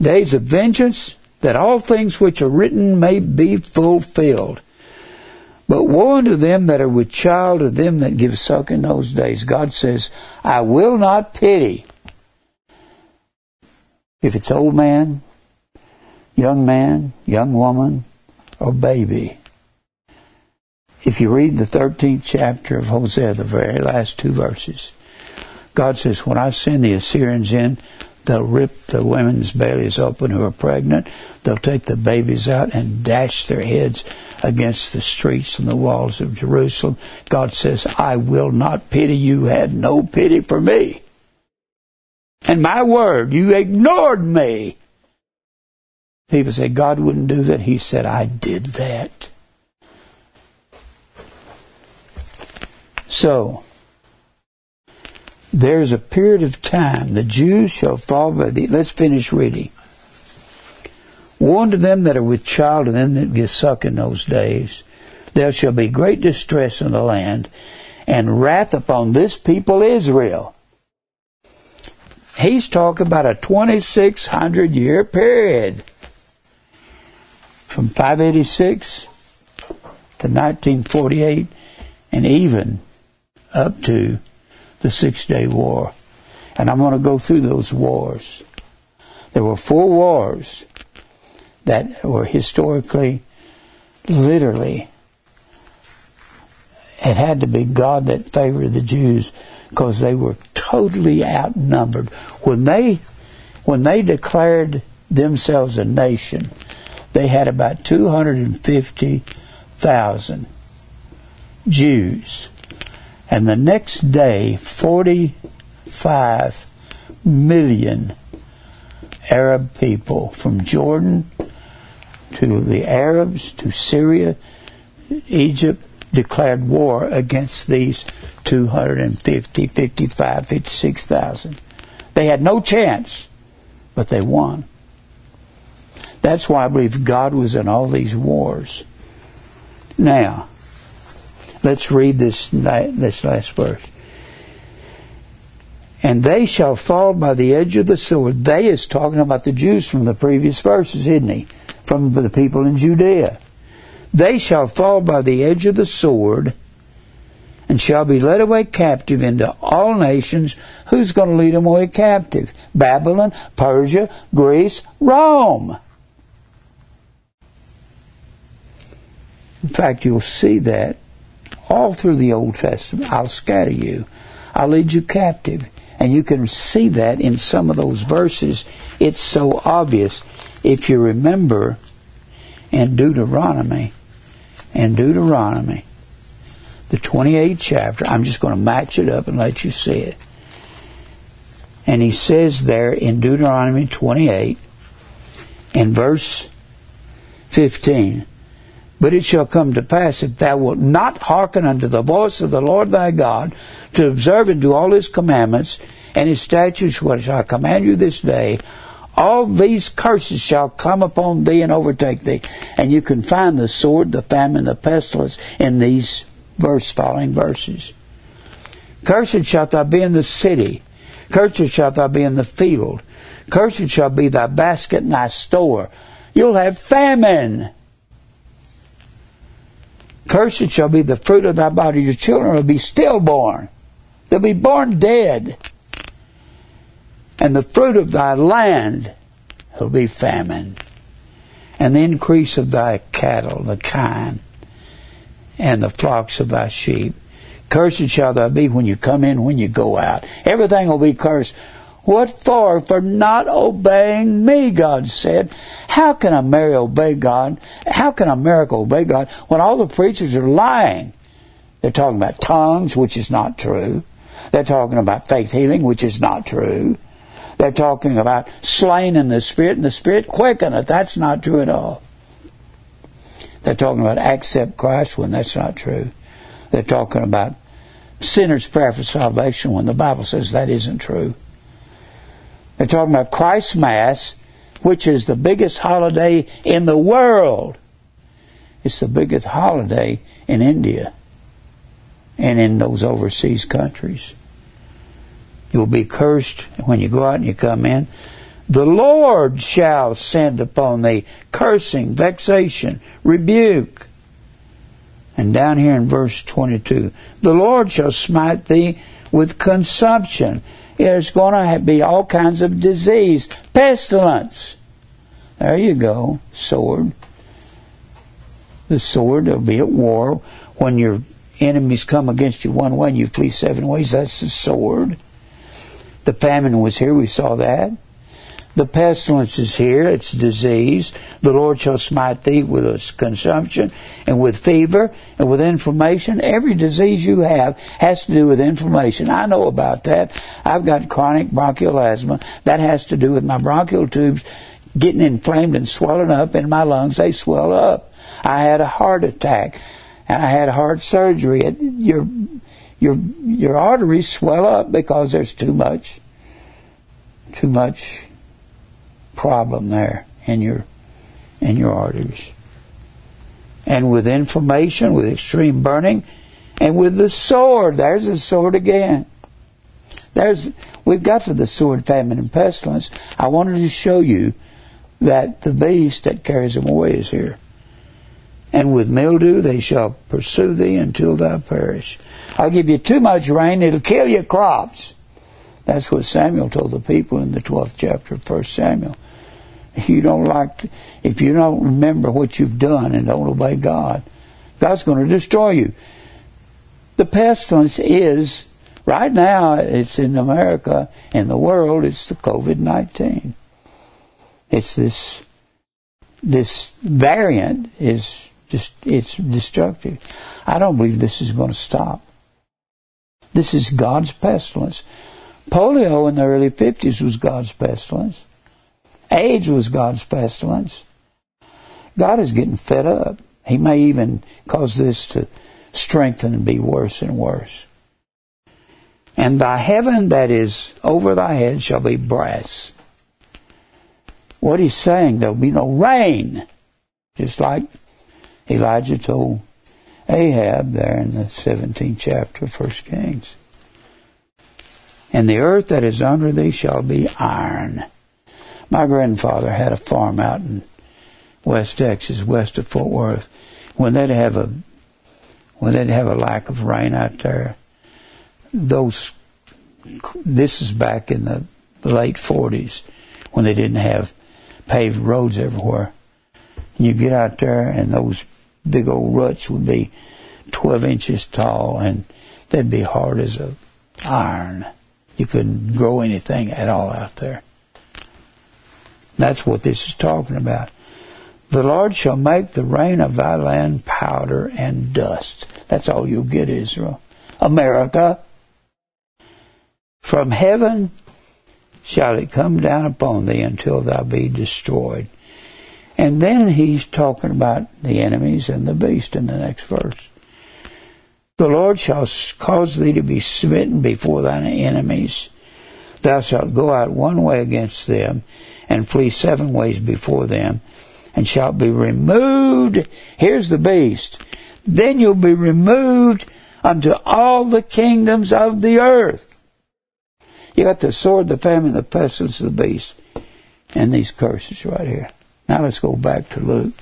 Days of vengeance, that all things which are written may be fulfilled. But woe unto them that are with child, or them that give suck in those days. God says, I will not pity. If it's old man, young man, young woman, or baby. If you read the thirteenth chapter of Hosea, the very last two verses, God says, when I send the Assyrians in, they'll rip the women's bellies open who are pregnant, they'll take the babies out and dash their heads against the streets and the walls of Jerusalem. God says, I will not pity. You had no pity for me. And my word, you ignored me. People say, God wouldn't do that. He said, I did that. So, there's a period of time. The Jews shall fall by the... Let's finish reading. Woe unto them that are with child, and them that give suck in those days. There shall be great distress in the land, and wrath upon this people Israel. He's talking about a twenty-six hundred year period. From five eighty-six to nineteen forty-eight, and even up to the Six-Day War. And I'm going to go through those wars. There were four wars that were historically, literally, it had to be God that favored the Jews, because they were totally outnumbered. When they, when they declared themselves a nation, they had about two hundred fifty thousand Jews. And the next day, forty-five million Arab people, from Jordan to the Arabs to Syria, Egypt, declared war against these two hundred fifty, fifty-five, fifty-six thousand. They had no chance, but they won. That's why I believe God was in all these wars. Now, let's read this, this last verse. And they shall fall by the edge of the sword. They is talking about the Jews from the previous verses, isn't he? From the people in Judea. They shall fall by the edge of the sword and shall be led away captive into all nations. Who's going to lead them away captive? Babylon, Persia, Greece, Rome. In fact, you'll see that all through the Old Testament. I'll scatter you. I'll lead you captive. And you can see that in some of those verses. It's so obvious. If you remember in Deuteronomy, in Deuteronomy, the twenty-eighth chapter, I'm just going to match it up and let you see it. And he says there in Deuteronomy twenty-eight, in verse fifteen, but it shall come to pass, if thou wilt not hearken unto the voice of the Lord thy God, to observe and do all his commandments and his statutes which I command you this day, all these curses shall come upon thee and overtake thee. And you can find the sword, the famine, the pestilence in these verse following verses. Cursed shalt thou be in the city, cursed shalt thou be in the field, cursed shall be thy basket and thy store. You'll have famine. Cursed shall be the fruit of thy body. Your children will be stillborn. They'll be born dead. And the fruit of thy land will be famine. And the increase of thy cattle, the kine, and the flocks of thy sheep. Cursed shall thou be when you come in, when you go out. Everything will be cursed. What for? For not obeying me, God said. How can a Mary obey God? How can a miracle obey God when all the preachers are lying? They're talking about tongues, which is not true. They're talking about faith healing, which is not true. They're talking about slain in the Spirit, and the Spirit quickeneth. That's not true at all. They're talking about accept Christ when that's not true. They're talking about sinner's prayer for salvation when the Bible says that isn't true. They're talking about Christ's Mass, which is the biggest holiday in the world. It's the biggest holiday in India and in those overseas countries. You'll be cursed when you go out and you come in. The Lord shall send upon thee cursing, vexation, rebuke. And down here in verse twenty-two, the Lord shall smite thee with consumption. There's going to be all kinds of disease. Pestilence. There you go. Sword. The sword will be at war. When your enemies come against you one way and you flee seven ways, that's the sword. The famine was here. We saw that. The pestilence is here. It's disease. The Lord shall smite thee with consumption and with fever and with inflammation. Every disease you have has to do with inflammation. I know about that. I've got chronic bronchial asthma. That has to do with my bronchial tubes getting inflamed and swelling up in my lungs. They swell up. I had a heart attack. And I had heart surgery. Your, your, your arteries swell up because there's too much, too much problem there in your in your arteries. And with inflammation, with extreme burning, and with the sword. There's the sword again. There's we've got to the sword, famine, and pestilence. I wanted to show you that the beast that carries them away is here. And with mildew they shall pursue thee until thou perish. I'll give you too much rain, it'll kill your crops. That's what Samuel told the people in the twelfth chapter of First Samuel. If you don't like, if you don't remember what you've done and don't obey God, God's going to destroy you. The pestilence is, right now, it's in America, in the world, it's the covid nineteen. It's this, this variant is just, it's destructive. I don't believe this is going to stop. This is God's pestilence. Polio in the early fifties was God's pestilence. AIDS was God's pestilence. God is getting fed up. He may even cause this to strengthen and be worse and worse. And thy heaven that is over thy head shall be brass. What he's saying, there'll be no rain. Just like Elijah told Ahab there in the seventeenth chapter of First Kings. And the earth that is under thee shall be iron. My grandfather had a farm out in West Texas, west of Fort Worth. When they'd have a when they'd have a lack of rain out there, those this is back in the late forties when they didn't have paved roads everywhere. And you get out there and those big old ruts would be twelve inches tall and they'd be hard as a iron. You couldn't grow anything at all out there. That's what this is talking about. The Lord shall make the rain of thy land powder and dust. That's all you'll get, Israel. America. From heaven shall it come down upon thee until thou be destroyed. And then he's talking about the enemies and the beast in the next verse. The Lord shall cause thee to be smitten before thine enemies. Thou shalt go out one way against them, and flee seven ways before them, and shalt be removed. Here's the beast. Then you'll be removed unto all the kingdoms of the earth. You got the sword, the famine, the pestilence, the beast, and these curses right here. Now let's go back to Luke.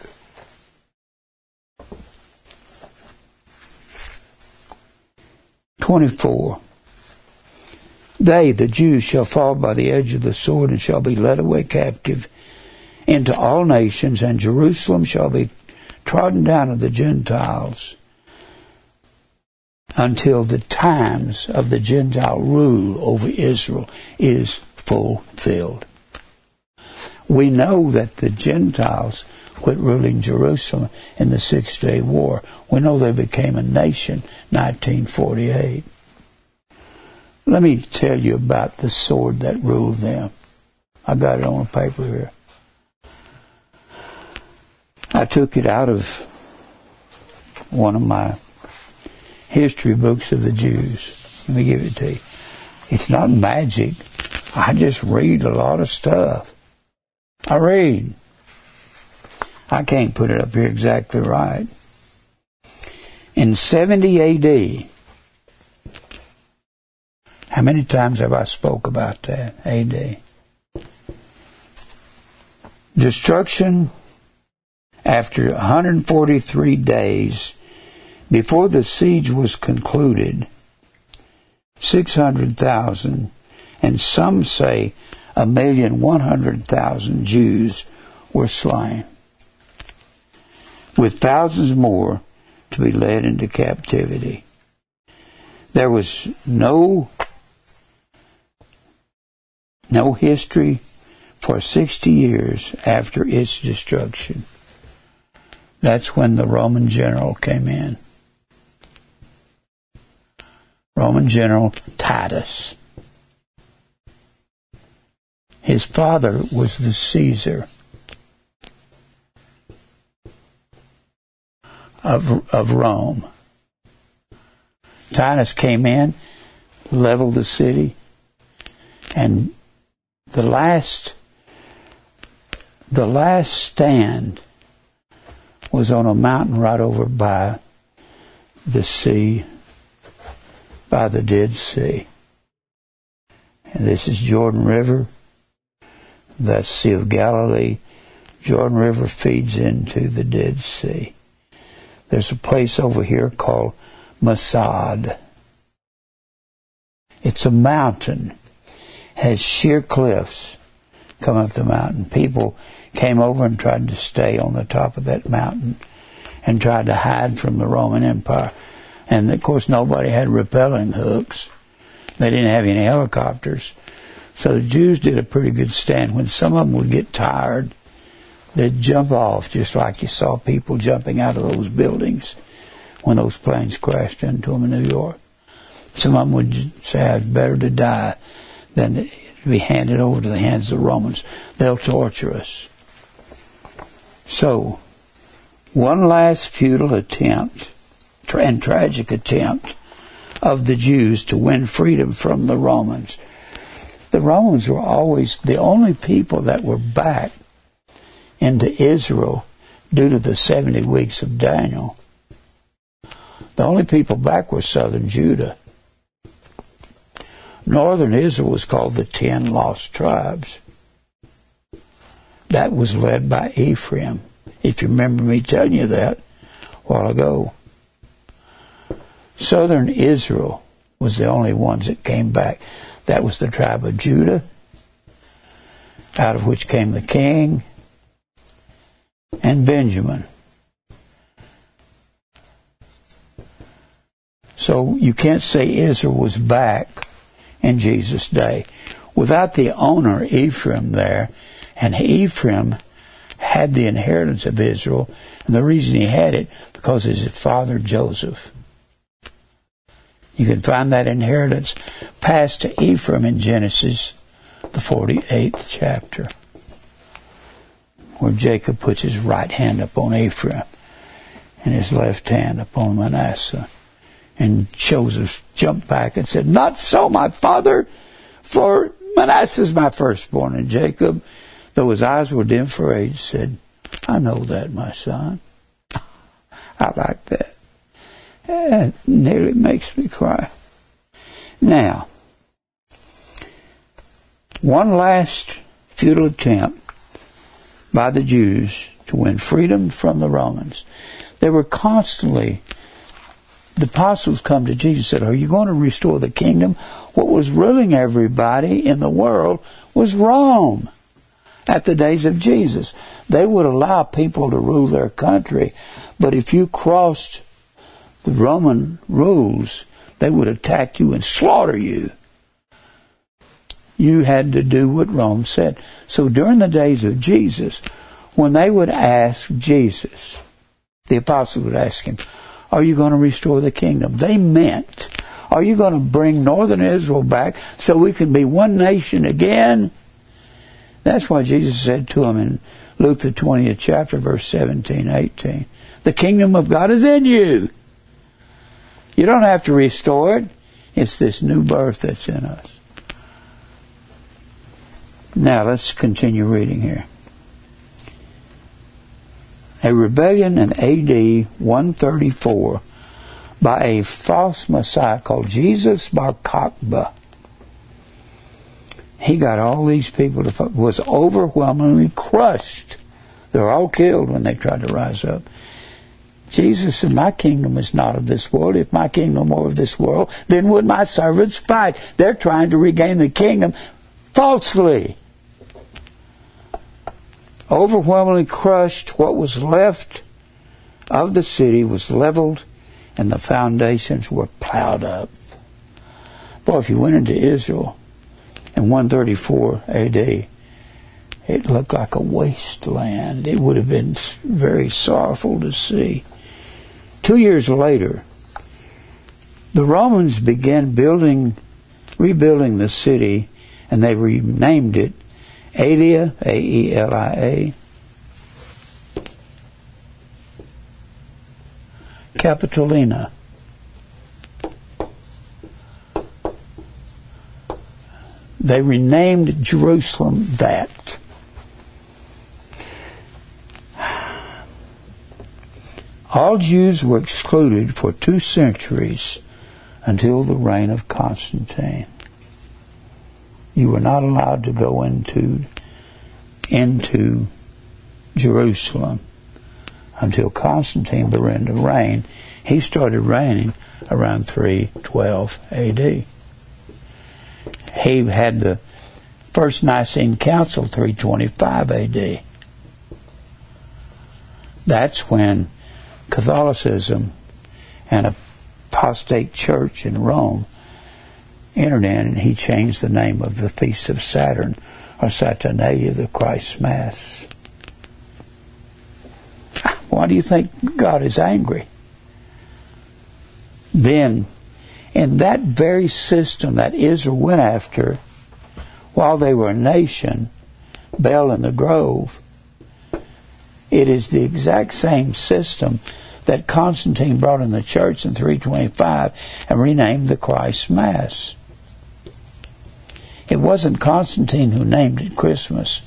twenty-four. They, the Jews, shall fall by the edge of the sword and shall be led away captive into all nations, and Jerusalem shall be trodden down of the Gentiles until the times of the Gentile rule over Israel is fulfilled. We know that the Gentiles quit ruling Jerusalem in the Six Day War. We know they became a nation, nineteen forty-eight. Let me tell you about the sword that ruled them. I got it on a paper here. I took it out of one of my history books of the Jews. Let me give it to you. It's not magic. I just read a lot of stuff. I read. I can't put it up here exactly right. In seventy A D, how many times have I spoke about that? A D. Destruction after one hundred forty-three days. Before the siege was concluded, six hundred thousand, and some say a million one hundred thousand Jews were slain, with thousands more to be led into captivity. There was no no history for sixty years after its destruction. That's when the Roman general came in. Roman general Titus. His father was the Caesar of, of Rome. Titus came in, leveled the city, and the last the last stand was on a mountain right over by the sea, by the Dead Sea. And this is Jordan River. That's Sea of Galilee. Jordan River feeds into the Dead Sea. There's a place over here called Masad. It's a mountain. It has sheer cliffs come up the mountain. People came over and tried to stay on the top of that mountain and tried to hide from the Roman Empire. And, of course, nobody had rappelling hooks. They didn't have any helicopters. So the Jews did a pretty good stand. When some of them would get tired, they'd jump off, just like you saw people jumping out of those buildings when those planes crashed into them in New York. Some of them would say, it's better to die than to be handed over to the hands of the Romans. They'll torture us. So, one last futile attempt and tragic attempt of the Jews to win freedom from the Romans. The Romans were always the only people that were back into Israel due to the seventy weeks of Daniel. The only people back were southern Judah. Northern Israel was called the Ten Lost Tribes. That was led by Ephraim, if you remember me telling you that a while ago. Southern Israel was the only ones that came back. That was the tribe of Judah, out of which came the king, and Benjamin. So you can't say Israel was back in Jesus' day without the owner Ephraim there. And Ephraim had the inheritance of Israel, and the reason he had it because of his father Joseph. You can find that inheritance passed to Ephraim in Genesis, the forty-eighth chapter, where Jacob puts his right hand upon Ephraim and his left hand upon Manasseh. And Joseph jumped back and said, "Not so, my father, for Manasseh is my firstborn." And Jacob, though his eyes were dim for age, said, "I know that, my son." I like that. It nearly makes me cry. Now, one last futile attempt by the Jews to win freedom from the Romans. They were constantly the apostles come to Jesus and said, are you going to restore the kingdom? What was ruling everybody in the world was Rome at the days of Jesus. They would allow people to rule their country, but if you crossed the Roman rules, they would attack you and slaughter you. You had to do what Rome said. So during the days of Jesus, when they would ask Jesus, the apostles would ask him, are you going to restore the kingdom? They meant, are you going to bring northern Israel back so we can be one nation again? That's why Jesus said to them in Luke the twentieth chapter, verse seventeen, eighteen, the kingdom of God is in you. You don't have to restore it. It's this new birth that's in us. Now, let's continue reading here. A rebellion in A D one thirty-four by a false Messiah called Jesus Bar Kokhba. He got all these people to fight, was overwhelmingly crushed. They were all killed when they tried to rise up. Jesus said, my kingdom is not of this world. If my kingdom were of this world, then would my servants fight? They're trying to regain the kingdom falsely. Overwhelmingly crushed, what was left of the city was leveled and the foundations were plowed up. Boy, if you went into Israel in one thirty-four A D, it looked like a wasteland. It would have been very sorrowful to see. Two years later, the Romans began building, rebuilding the city, and they renamed it Aelia, A E L I A, Capitolina. They renamed Jerusalem that. All Jews were excluded for two centuries until the reign of Constantine. You were not allowed to go into into Jerusalem until Constantine began to reign. He started reigning around three twelve A D. He had the First Nicene Council, three twenty-five A D. That's when Catholicism and apostate church in Rome entered in, and he changed the name of the Feast of Saturn, or Saturnalia, the Christ Mass. Why do you think God is angry? Then, in that very system that Israel went after, while they were a nation, Baal and the Grove, it is the exact same system that Constantine brought in the church in three twenty-five and renamed the Christ Mass. It wasn't Constantine who named it Christmas.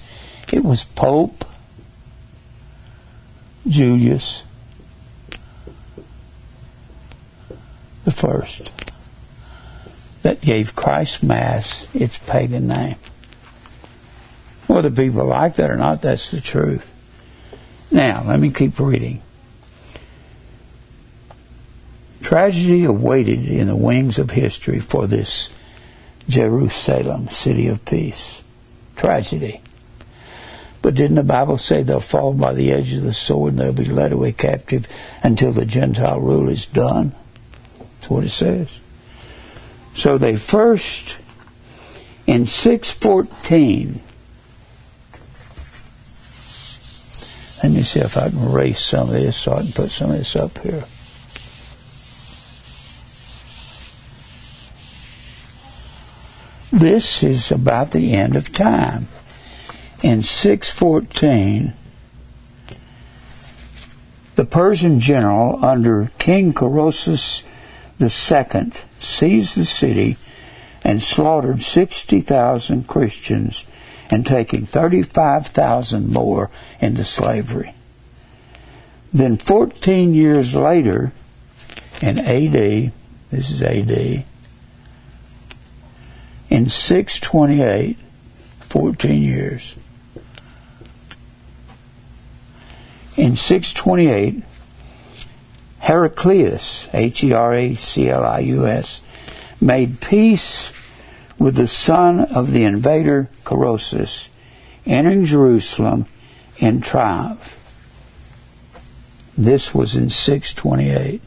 It was Pope Julius the First that gave Christ Mass its pagan name. Whether people like that or not, that's the truth. Now, let me keep reading. Tragedy awaited in the wings of history for this Jerusalem, city of peace. Tragedy. But didn't the Bible say they'll fall by the edge of the sword and they'll be led away captive until the Gentile rule is done? That's what it says. So they first, in six fourteen, let me see if I can erase some of this so I can put some of this up here. This is about the end of time. In six fourteen, the Persian general under King Carossus the Second seized the city and slaughtered sixty thousand Christians and taking thirty-five thousand more into slavery. Then fourteen years later, in A D, this is A D, in six twenty-eight, fourteen years. In six twenty-eight, Heraclius, H E R A C L I U S, made peace with the son of the invader Carossus, entering Jerusalem in triumph. This was in six twenty-eight.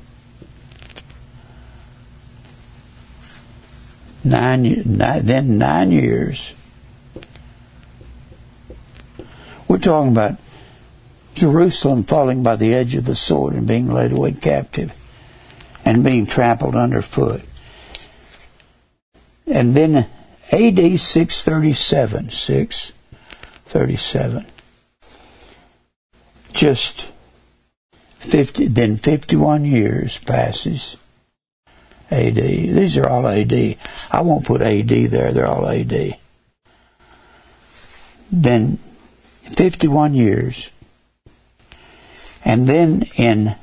Nine, nine, then nine years. We're talking about Jerusalem falling by the edge of the sword and being led away captive and being trampled underfoot. And then A D six thirty-seven, six thirty-seven, just fifty, then fifty-one years passes. A D. These are all A D. I won't put A D there. They're all A D. Then fifty-one years. And then in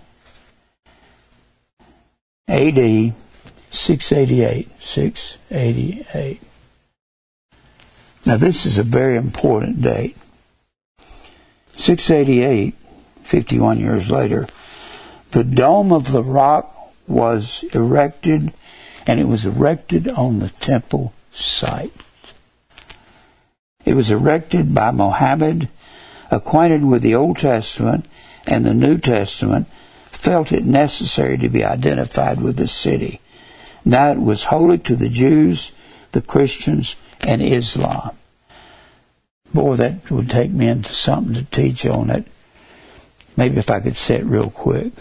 A D six eighty-eight. six eighty-eight. Now this is a very important date. six eighty-eight, fifty-one years later, the Dome of the Rock was erected, and it was erected on the temple site. It was erected by Mohammed, acquainted with the Old Testament and the New Testament, felt it necessary to be identified with the city. Now it was holy to the Jews, the Christians, and Islam. Boy, that would take me into something to teach on it. Maybe if I could say it real quick.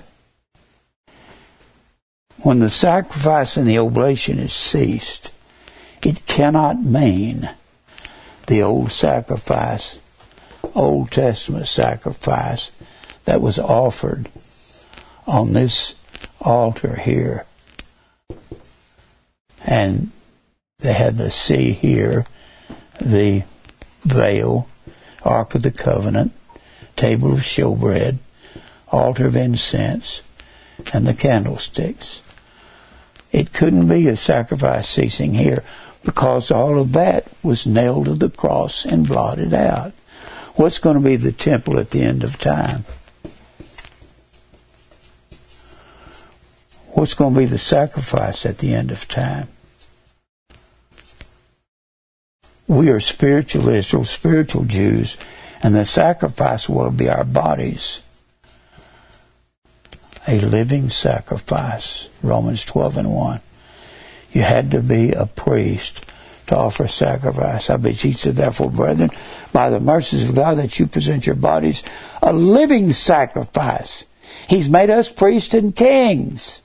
When the sacrifice and the oblation is ceased, it cannot mean the old sacrifice, Old Testament sacrifice that was offered on this altar here. And they had the sea here, the veil, Ark of the Covenant, table of showbread, altar of incense, and the candlesticks. It couldn't be a sacrifice ceasing here because all of that was nailed to the cross and blotted out. What's going to be the temple at the end of time? What's going to be the sacrifice at the end of time? We are spiritual Israel, spiritual Jews, and the sacrifice will be our bodies. A living sacrifice, Romans twelve and one. You had to be a priest to offer sacrifice. I beseech you, therefore, brethren, by the mercies of God, that you present your bodies a living sacrifice. He's made us priests and kings.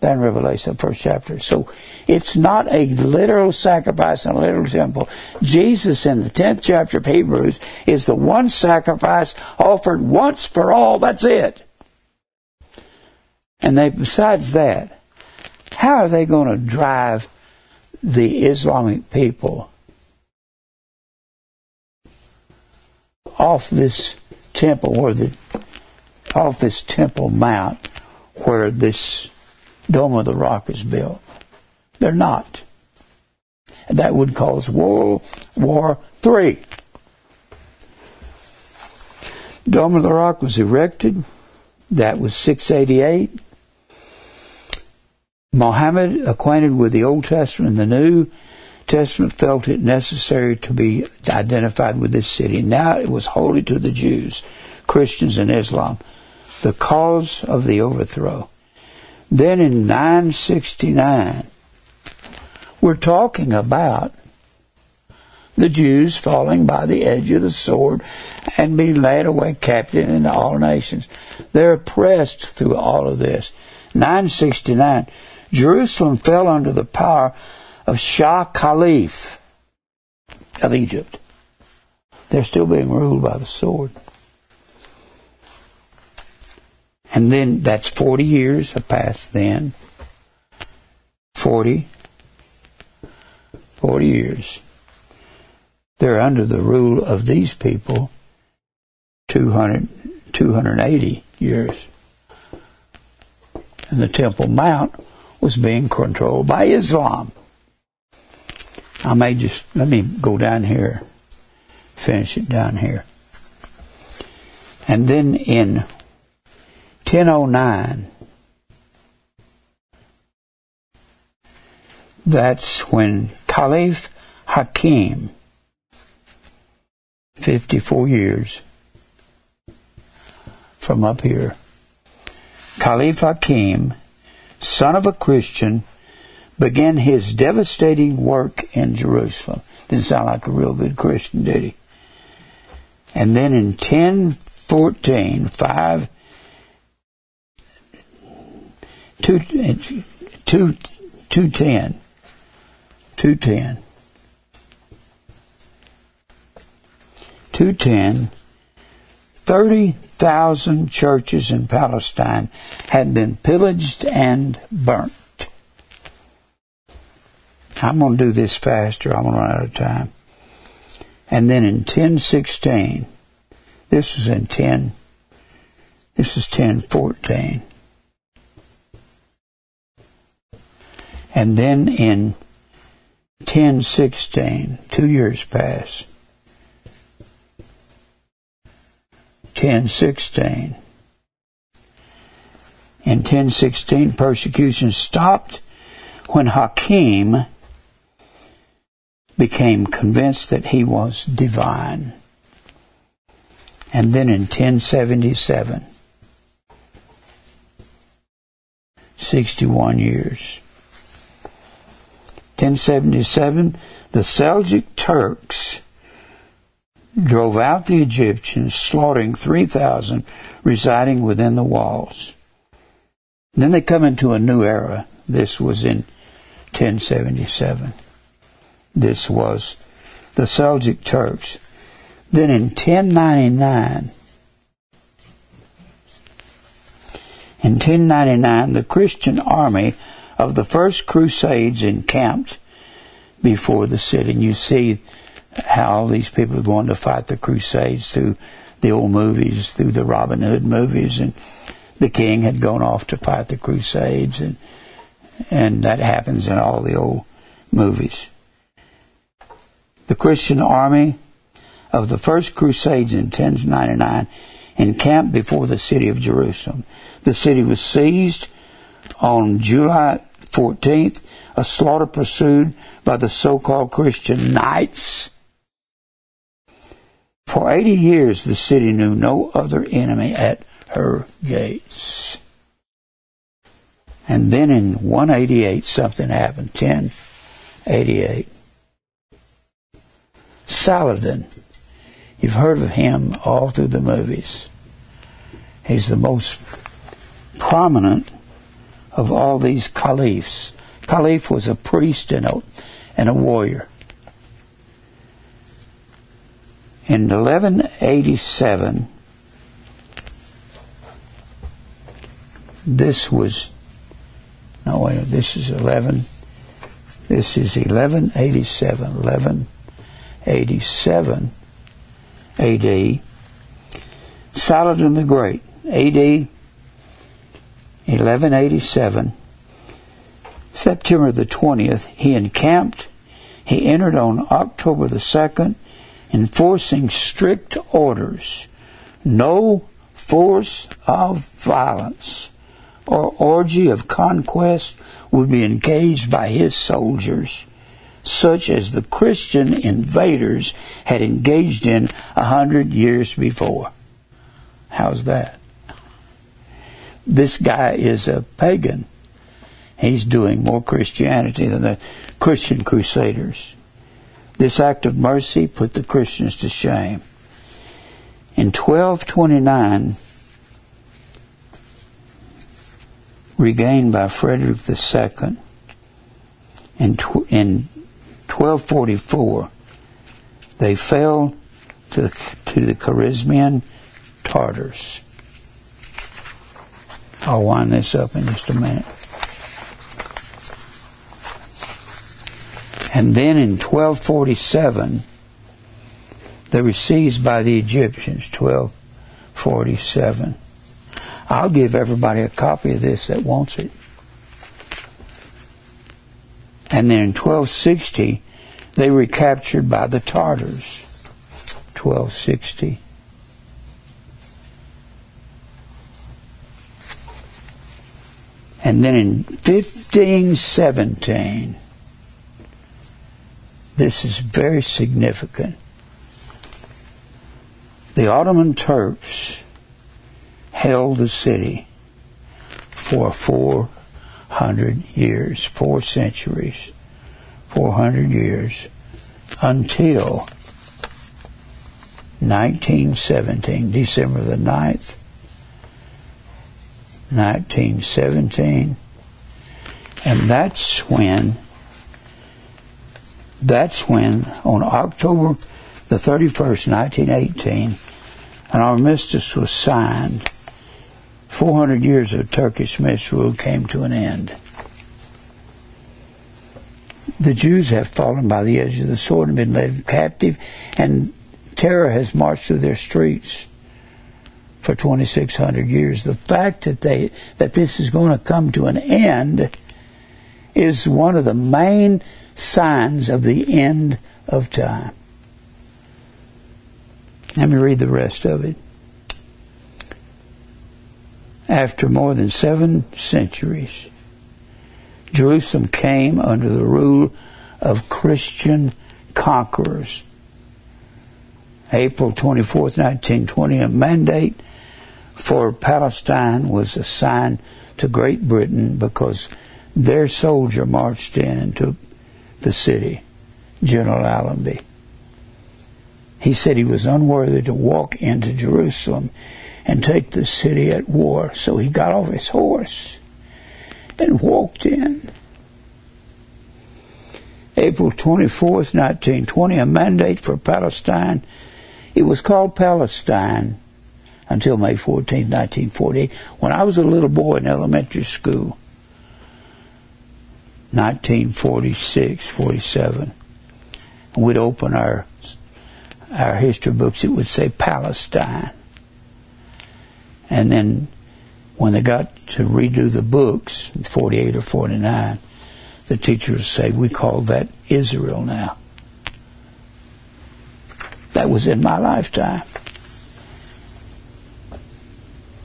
Then Revelation, first chapter. So it's not a literal sacrifice in a literal temple. Jesus in the tenth chapter of Hebrews is the one sacrifice offered once for all. That's it. And they, besides that, how are they going to drive the Islamic people off this temple, or the off this temple mount where this Dome of the Rock is built? They're not. And that would cause World War Three. Dome of the Rock was erected. That was six eighty-eight. Mohammed, acquainted with the Old Testament and the New Testament, felt it necessary to be identified with this city. Now it was holy to the Jews, Christians, and Islam, the cause of the overthrow. Then in nine sixty-nine, we're talking about the Jews falling by the edge of the sword and being led away captive into all nations. They're oppressed through all of this. nine sixty-nine, Jerusalem fell under the power of Shah Caliph of Egypt. They're still being ruled by the sword. And then that's forty years have passed then. forty. forty years. They're under the rule of these people two hundred, two hundred eighty years. And the Temple Mount was being controlled by Islam. I may just, let me go down here, finish it down here. And then in ten oh nine, That's when Caliph Hakim, fifty-four years from up here, Caliph Hakim, son of a Christian, began his devastating work in Jerusalem. Didn't sound like a real good Christian, did he? And then in ten fourteen, five, two, two, two ten, two ten, two ten, thirty thousand churches in Palestine had been pillaged and burnt. I'm going to do this faster. I'm going to run out of time. And then in ten sixteen, this is in ten, this is ten fourteen. And then in ten sixteen, two years pass. ten sixteen. In ten sixteen, persecution stopped when Hakim became convinced that he was divine. And then in ten seventy-seven, sixty-one years. ten seventy-seven, the Seljuk Turks drove out the Egyptians, slaughtering three thousand residing within the walls. And then they come into a new era. This was in ten seventy-seven. This was the Seljuk Turks. Then in ten ninety-nine, in ten ninety-nine, the Christian army of the First Crusades encamped before the city. And you see how all these people are going to fight the Crusades through the old movies, through the Robin Hood movies, and the king had gone off to fight the Crusades, and and that happens in all the old movies. The Christian army of the First Crusades in ten ninety-nine encamped before the city of Jerusalem. The city was seized on July fourteenth, a slaughter pursued by the so-called Christian knights. For eighty years, the city knew no other enemy at her gates. And then in one eighty-eight, something happened, ten eighty-eight. Saladin. You've heard of him all through the movies. He's the most prominent of all these caliphs. Caliph was a priest and a, and a warrior. In eleven eighty-seven, this was, no, wait, this is eleven, this is eleven eighty-seven, eleven eighty-seven A D, Saladin the Great, A D eleven eighty-seven, September the twentieth, he encamped. He entered on October the second, enforcing strict orders. No force of violence or orgy of conquest would be engaged by his soldiers, such as the Christian invaders had engaged in a hundred years before. How's that? This guy is a pagan. He's doing more Christianity than the Christian crusaders. This act of mercy put the Christians to shame. In twelve twenty-nine, regained by Frederick the Second, in, tw- in twelve forty-four, they fell to, to the Kharizmian Tartars. I'll wind this up in just a minute. And then in twelve forty-seven, they were seized by the Egyptians, twelve forty-seven. I'll give everybody a copy of this that wants it. And then in twelve sixty, they were captured by the Tartars, twelve sixty. And then in fifteen seventeen, This is very significant. The Ottoman Turks held the city for four hundred years, four centuries, four hundred years, until nineteen seventeen, December the ninth, nineteen seventeen, and that's when, that's when, on October the thirty-first, nineteen eighteen, an armistice was signed. four hundred years of Turkish misrule came to an end. The Jews have fallen by the edge of the sword and been led captive, and terror has marched through their streets for twenty-six hundred years. The fact that they that this is going to come to an end is one of the main signs of the end of time. Let me read the rest of it. After more than seven centuries, Jerusalem came under the rule of Christian conquerors. April twenty-fourth, nineteen twenty, a mandate for Palestine was assigned to Great Britain because their soldier marched in and took the city, General Allenby. He said he was unworthy to walk into Jerusalem and take the city at war. So he got off his horse and walked in. April twenty-fourth, nineteen twenty, a mandate for Palestine. It was called Palestine until May fourteenth, nineteen forty-eight, when I was a little boy in elementary school. nineteen forty-six, forty-seven. And we'd open our, our history books, it would say Palestine. And then when they got to redo the books, forty-eight or forty-nine, the teachers say, we call that Israel now. That was in my lifetime.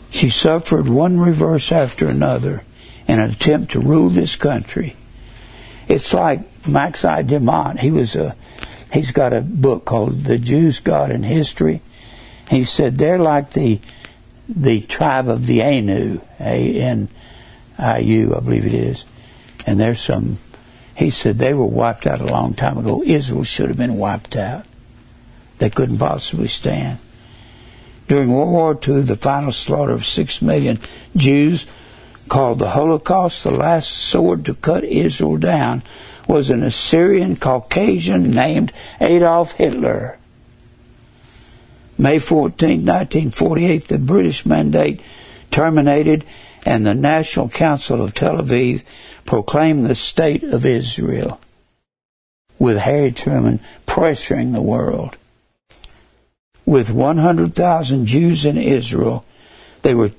She suffered one reverse after another in an attempt to rule this country. It's like Maxi DeMont. He was a, he's got a book called The Jews, God, and History. He said they're like the the tribe of the Anu, A N I U, I believe it is. And there's some, he said they were wiped out a long time ago. Israel should have been wiped out. They couldn't possibly stand. During World War Two, the final slaughter of six million Jews, called the Holocaust, the last sword to cut Israel down, was an Assyrian Caucasian named Adolf Hitler. May fourteenth, nineteen forty-eight, the British mandate terminated and the National Council of Tel Aviv proclaimed the State of Israel, with Harry Truman pressuring the world. With one hundred thousand Jews in Israel, they were,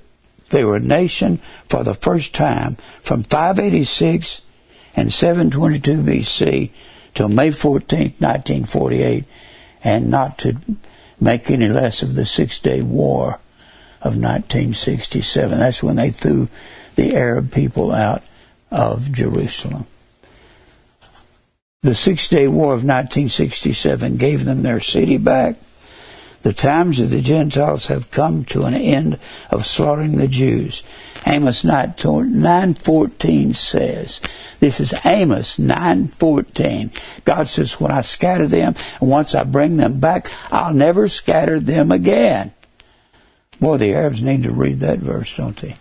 they were a nation for the first time from five eighty-six and seven twenty-two B C till May fourteenth, nineteen forty-eight, and not to make any less of the Six-Day War of nineteen sixty-seven. That's when they threw the Arab people out of Jerusalem. The Six-Day War of nineteen sixty-seven gave them their city back. The times of the Gentiles have come to an end of slaughtering the Jews. Amos nine fourteen says, this is Amos nine fourteen. God says, when I scatter them, and once I bring them back, I'll never scatter them again. Boy, the Arabs need to read that verse, don't they?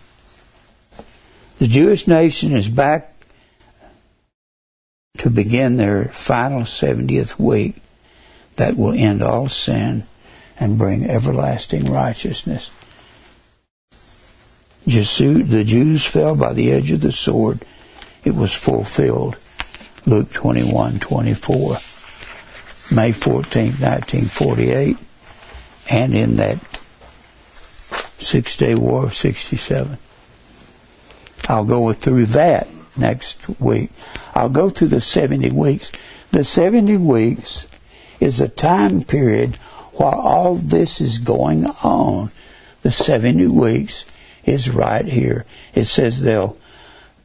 The Jewish nation is back to begin their final seventieth week that will end all sin and bring everlasting righteousness. The Jews fell by the edge of the sword. It was fulfilled. Luke twenty-one twenty-four. May fourteenth, nineteen forty-eight. And in that Six-Day War of sixty-seven. I'll go through that next week. I'll go through the seventy weeks. The seventy weeks is a time period while all this is going on. The seventy weeks is right here. It says they'll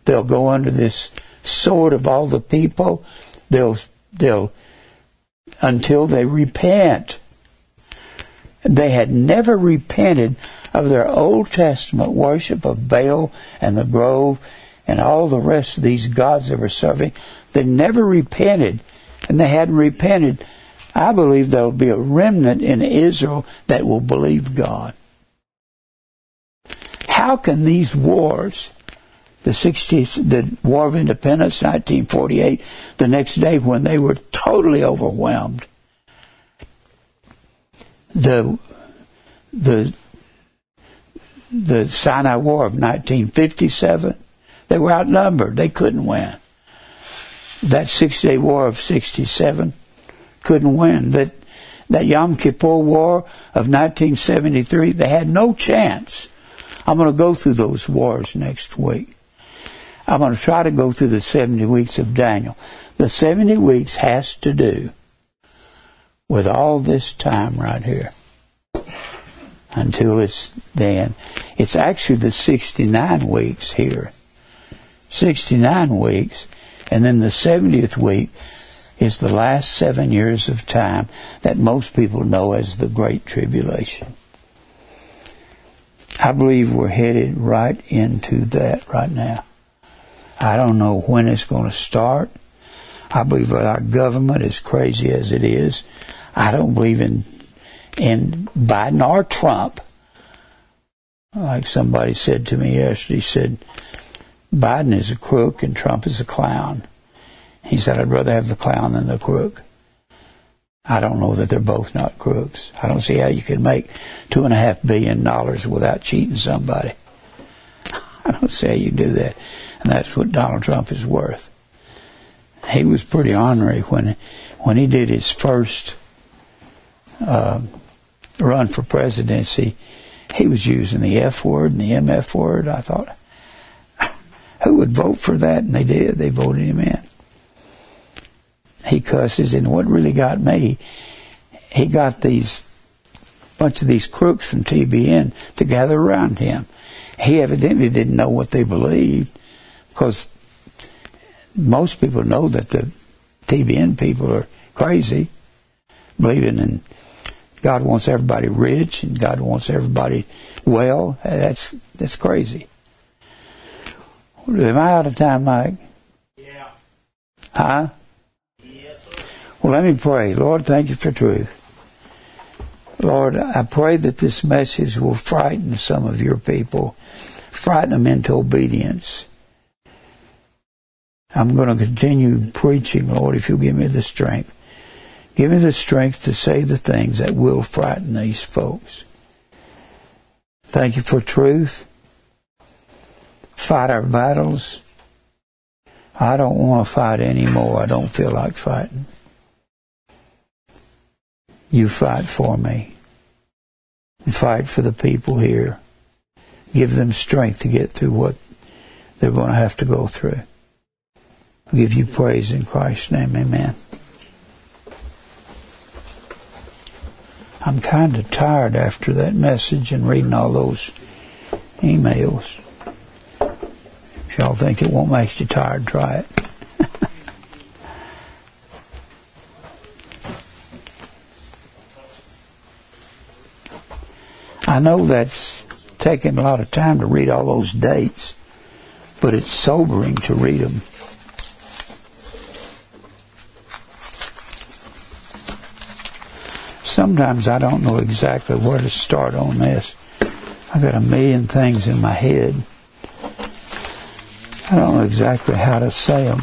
they'll go under this sword of all the people. They'll they'll until they repent. They had never repented of their Old Testament worship of Baal and the Grove and all the rest of these gods they were serving. They never repented, and they hadn't repented. I believe there will be a remnant in Israel that will believe God. How can these wars, the sixties, the War of Independence, nineteen forty-eight, the next day when they were totally overwhelmed, the the the Sinai War of nineteen fifty-seven, they were outnumbered. They couldn't win. That six-day war of sixty-seven couldn't win. That that Yom Kippur War of nineteen seventy-three, they had no chance. I'm going to go through those wars next week. I'm going to try to go through the seventy weeks of Daniel. The seventy weeks has to do with all this time right here until it's then. It's actually the sixty-nine weeks here. sixty-nine weeks, and then the seventieth week is the last seven years of time that most people know as the Great Tribulation. I believe we're headed right into that right now. I don't know when it's going to start. I believe our government, as crazy as it is, I don't believe in in Biden or Trump. Like somebody said to me yesterday, he said, Biden is a crook and Trump is a clown. He said, I'd rather have the clown than the crook. I don't know that they're both not crooks. I don't see how you can make two and a half billion dollars without cheating somebody. I don't see how you do that. And that's what Donald Trump is worth. He was pretty ornery when when he did his first uh, run for presidency. He was using the F word and the M F word. I thought, who would vote for that? And they did. They voted him in. He cusses, and what really got me, he got these bunch of these crooks from T B N to gather around him. He evidently didn't know what they believed, because most people know that the T B N people are crazy, believing in God wants everybody rich and God wants everybody well. That's that's crazy. Am I out of time, Mike? Yeah. Huh? Yes, sir. Well, let me pray. Lord, thank you for truth. Lord, I pray that this message will frighten some of your people, frighten them into obedience. I'm going to continue preaching, Lord, if you'll give me the strength. Give me the strength to say the things that will frighten these folks. Thank you for truth. Fight our battles. I don't want to fight anymore. I don't feel like fighting. You fight for me. Fight for the people here. Give them strength to get through what they're going to have to go through. We give you praise in Christ's name. Amen. I'm kind of tired after that message and reading all those emails. If y'all think it won't make you tired, try it. I know that's taking a lot of time to read all those dates, but it's sobering to read them. Sometimes I don't know exactly where to start on this. I've got a million things in my head. I don't know exactly how to say them.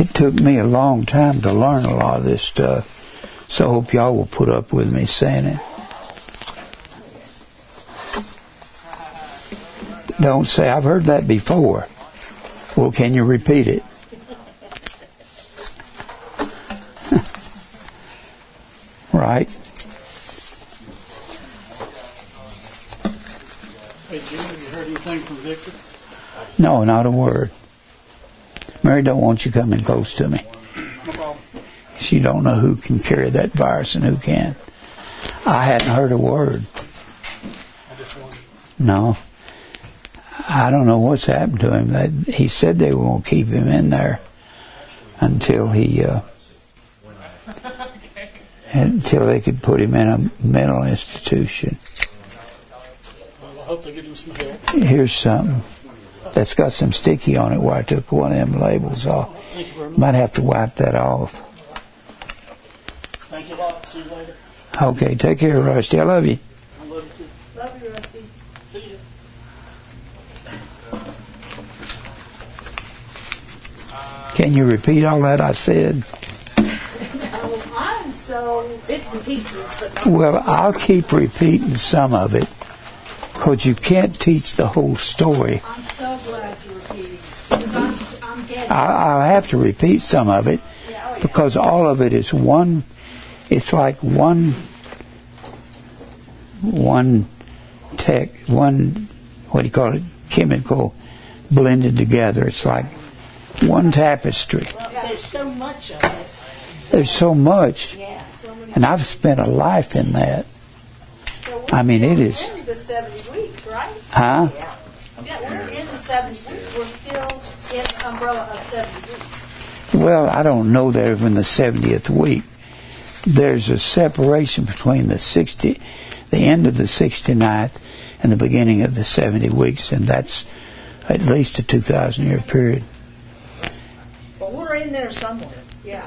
It took me a long time to learn a lot of this stuff, so I hope y'all will put up with me saying it. Don't say, I've heard that before. Well, can you repeat it? Right? Hey, Jim, have you heard anything from Victor? No, not a word. Mary don't want you coming close to me. No problem. She don't know who can carry that virus and who can't. I hadn't heard a word. this one? No. I don't know what's happened to him. They, he said they were going to keep him in there until he, uh, until they could put him in a mental institution. Well, I hope they give him some help. Here's something that's got some sticky on it where I took one of them labels off. Thank you very much. Might have to wipe that off. Thank you a lot. See you later. Okay, take care, Rusty. I love you. I love you too. Love you, Rusty. See you. Can you repeat all that I said? Oh, I'm so bits and pieces. But well, I'll keep repeating some of it because you can't teach the whole story. I'm so glad you repeated because I'm, I'm getting. I, I'll have to repeat some of it yeah, oh yeah. because all of it is one. It's like one, one tech, one what do you call it? Chemical blended together. It's like one tapestry. Well, there's so much of it. There's so much, yeah, so many and I've spent a life in that. So we're I mean, still it is. In the seventy weeks, right? Huh? Yeah. yeah, we're in the seventy weeks. We're still in the umbrella of seventy weeks. Well, I don't know that in the seventieth week. There's a separation between the sixty, the end of the sixty-ninth and the beginning of the seventy weeks, and that's at least a two thousand year period. Well, we're in there somewhere, yeah.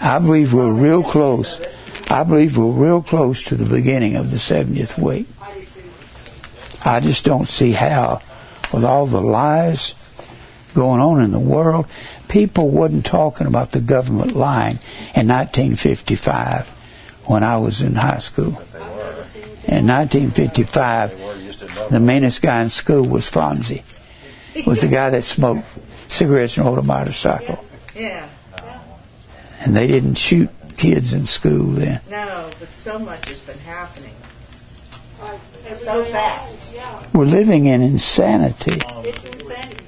I believe we're real close. I believe we're real close to the beginning of the seventieth week. I just don't see how, with all the lies going on in the world, people wasn't talking about the government lying in nineteen fifty-five when I was in high school. In nineteen fifty-five, the meanest guy in school was Fonzie. It was the guy that smoked cigarettes and rode a motorcycle. Yeah. And they didn't shoot kids in school then. No, but so much has been happening. So fast. We're living in insanity. It's insanity.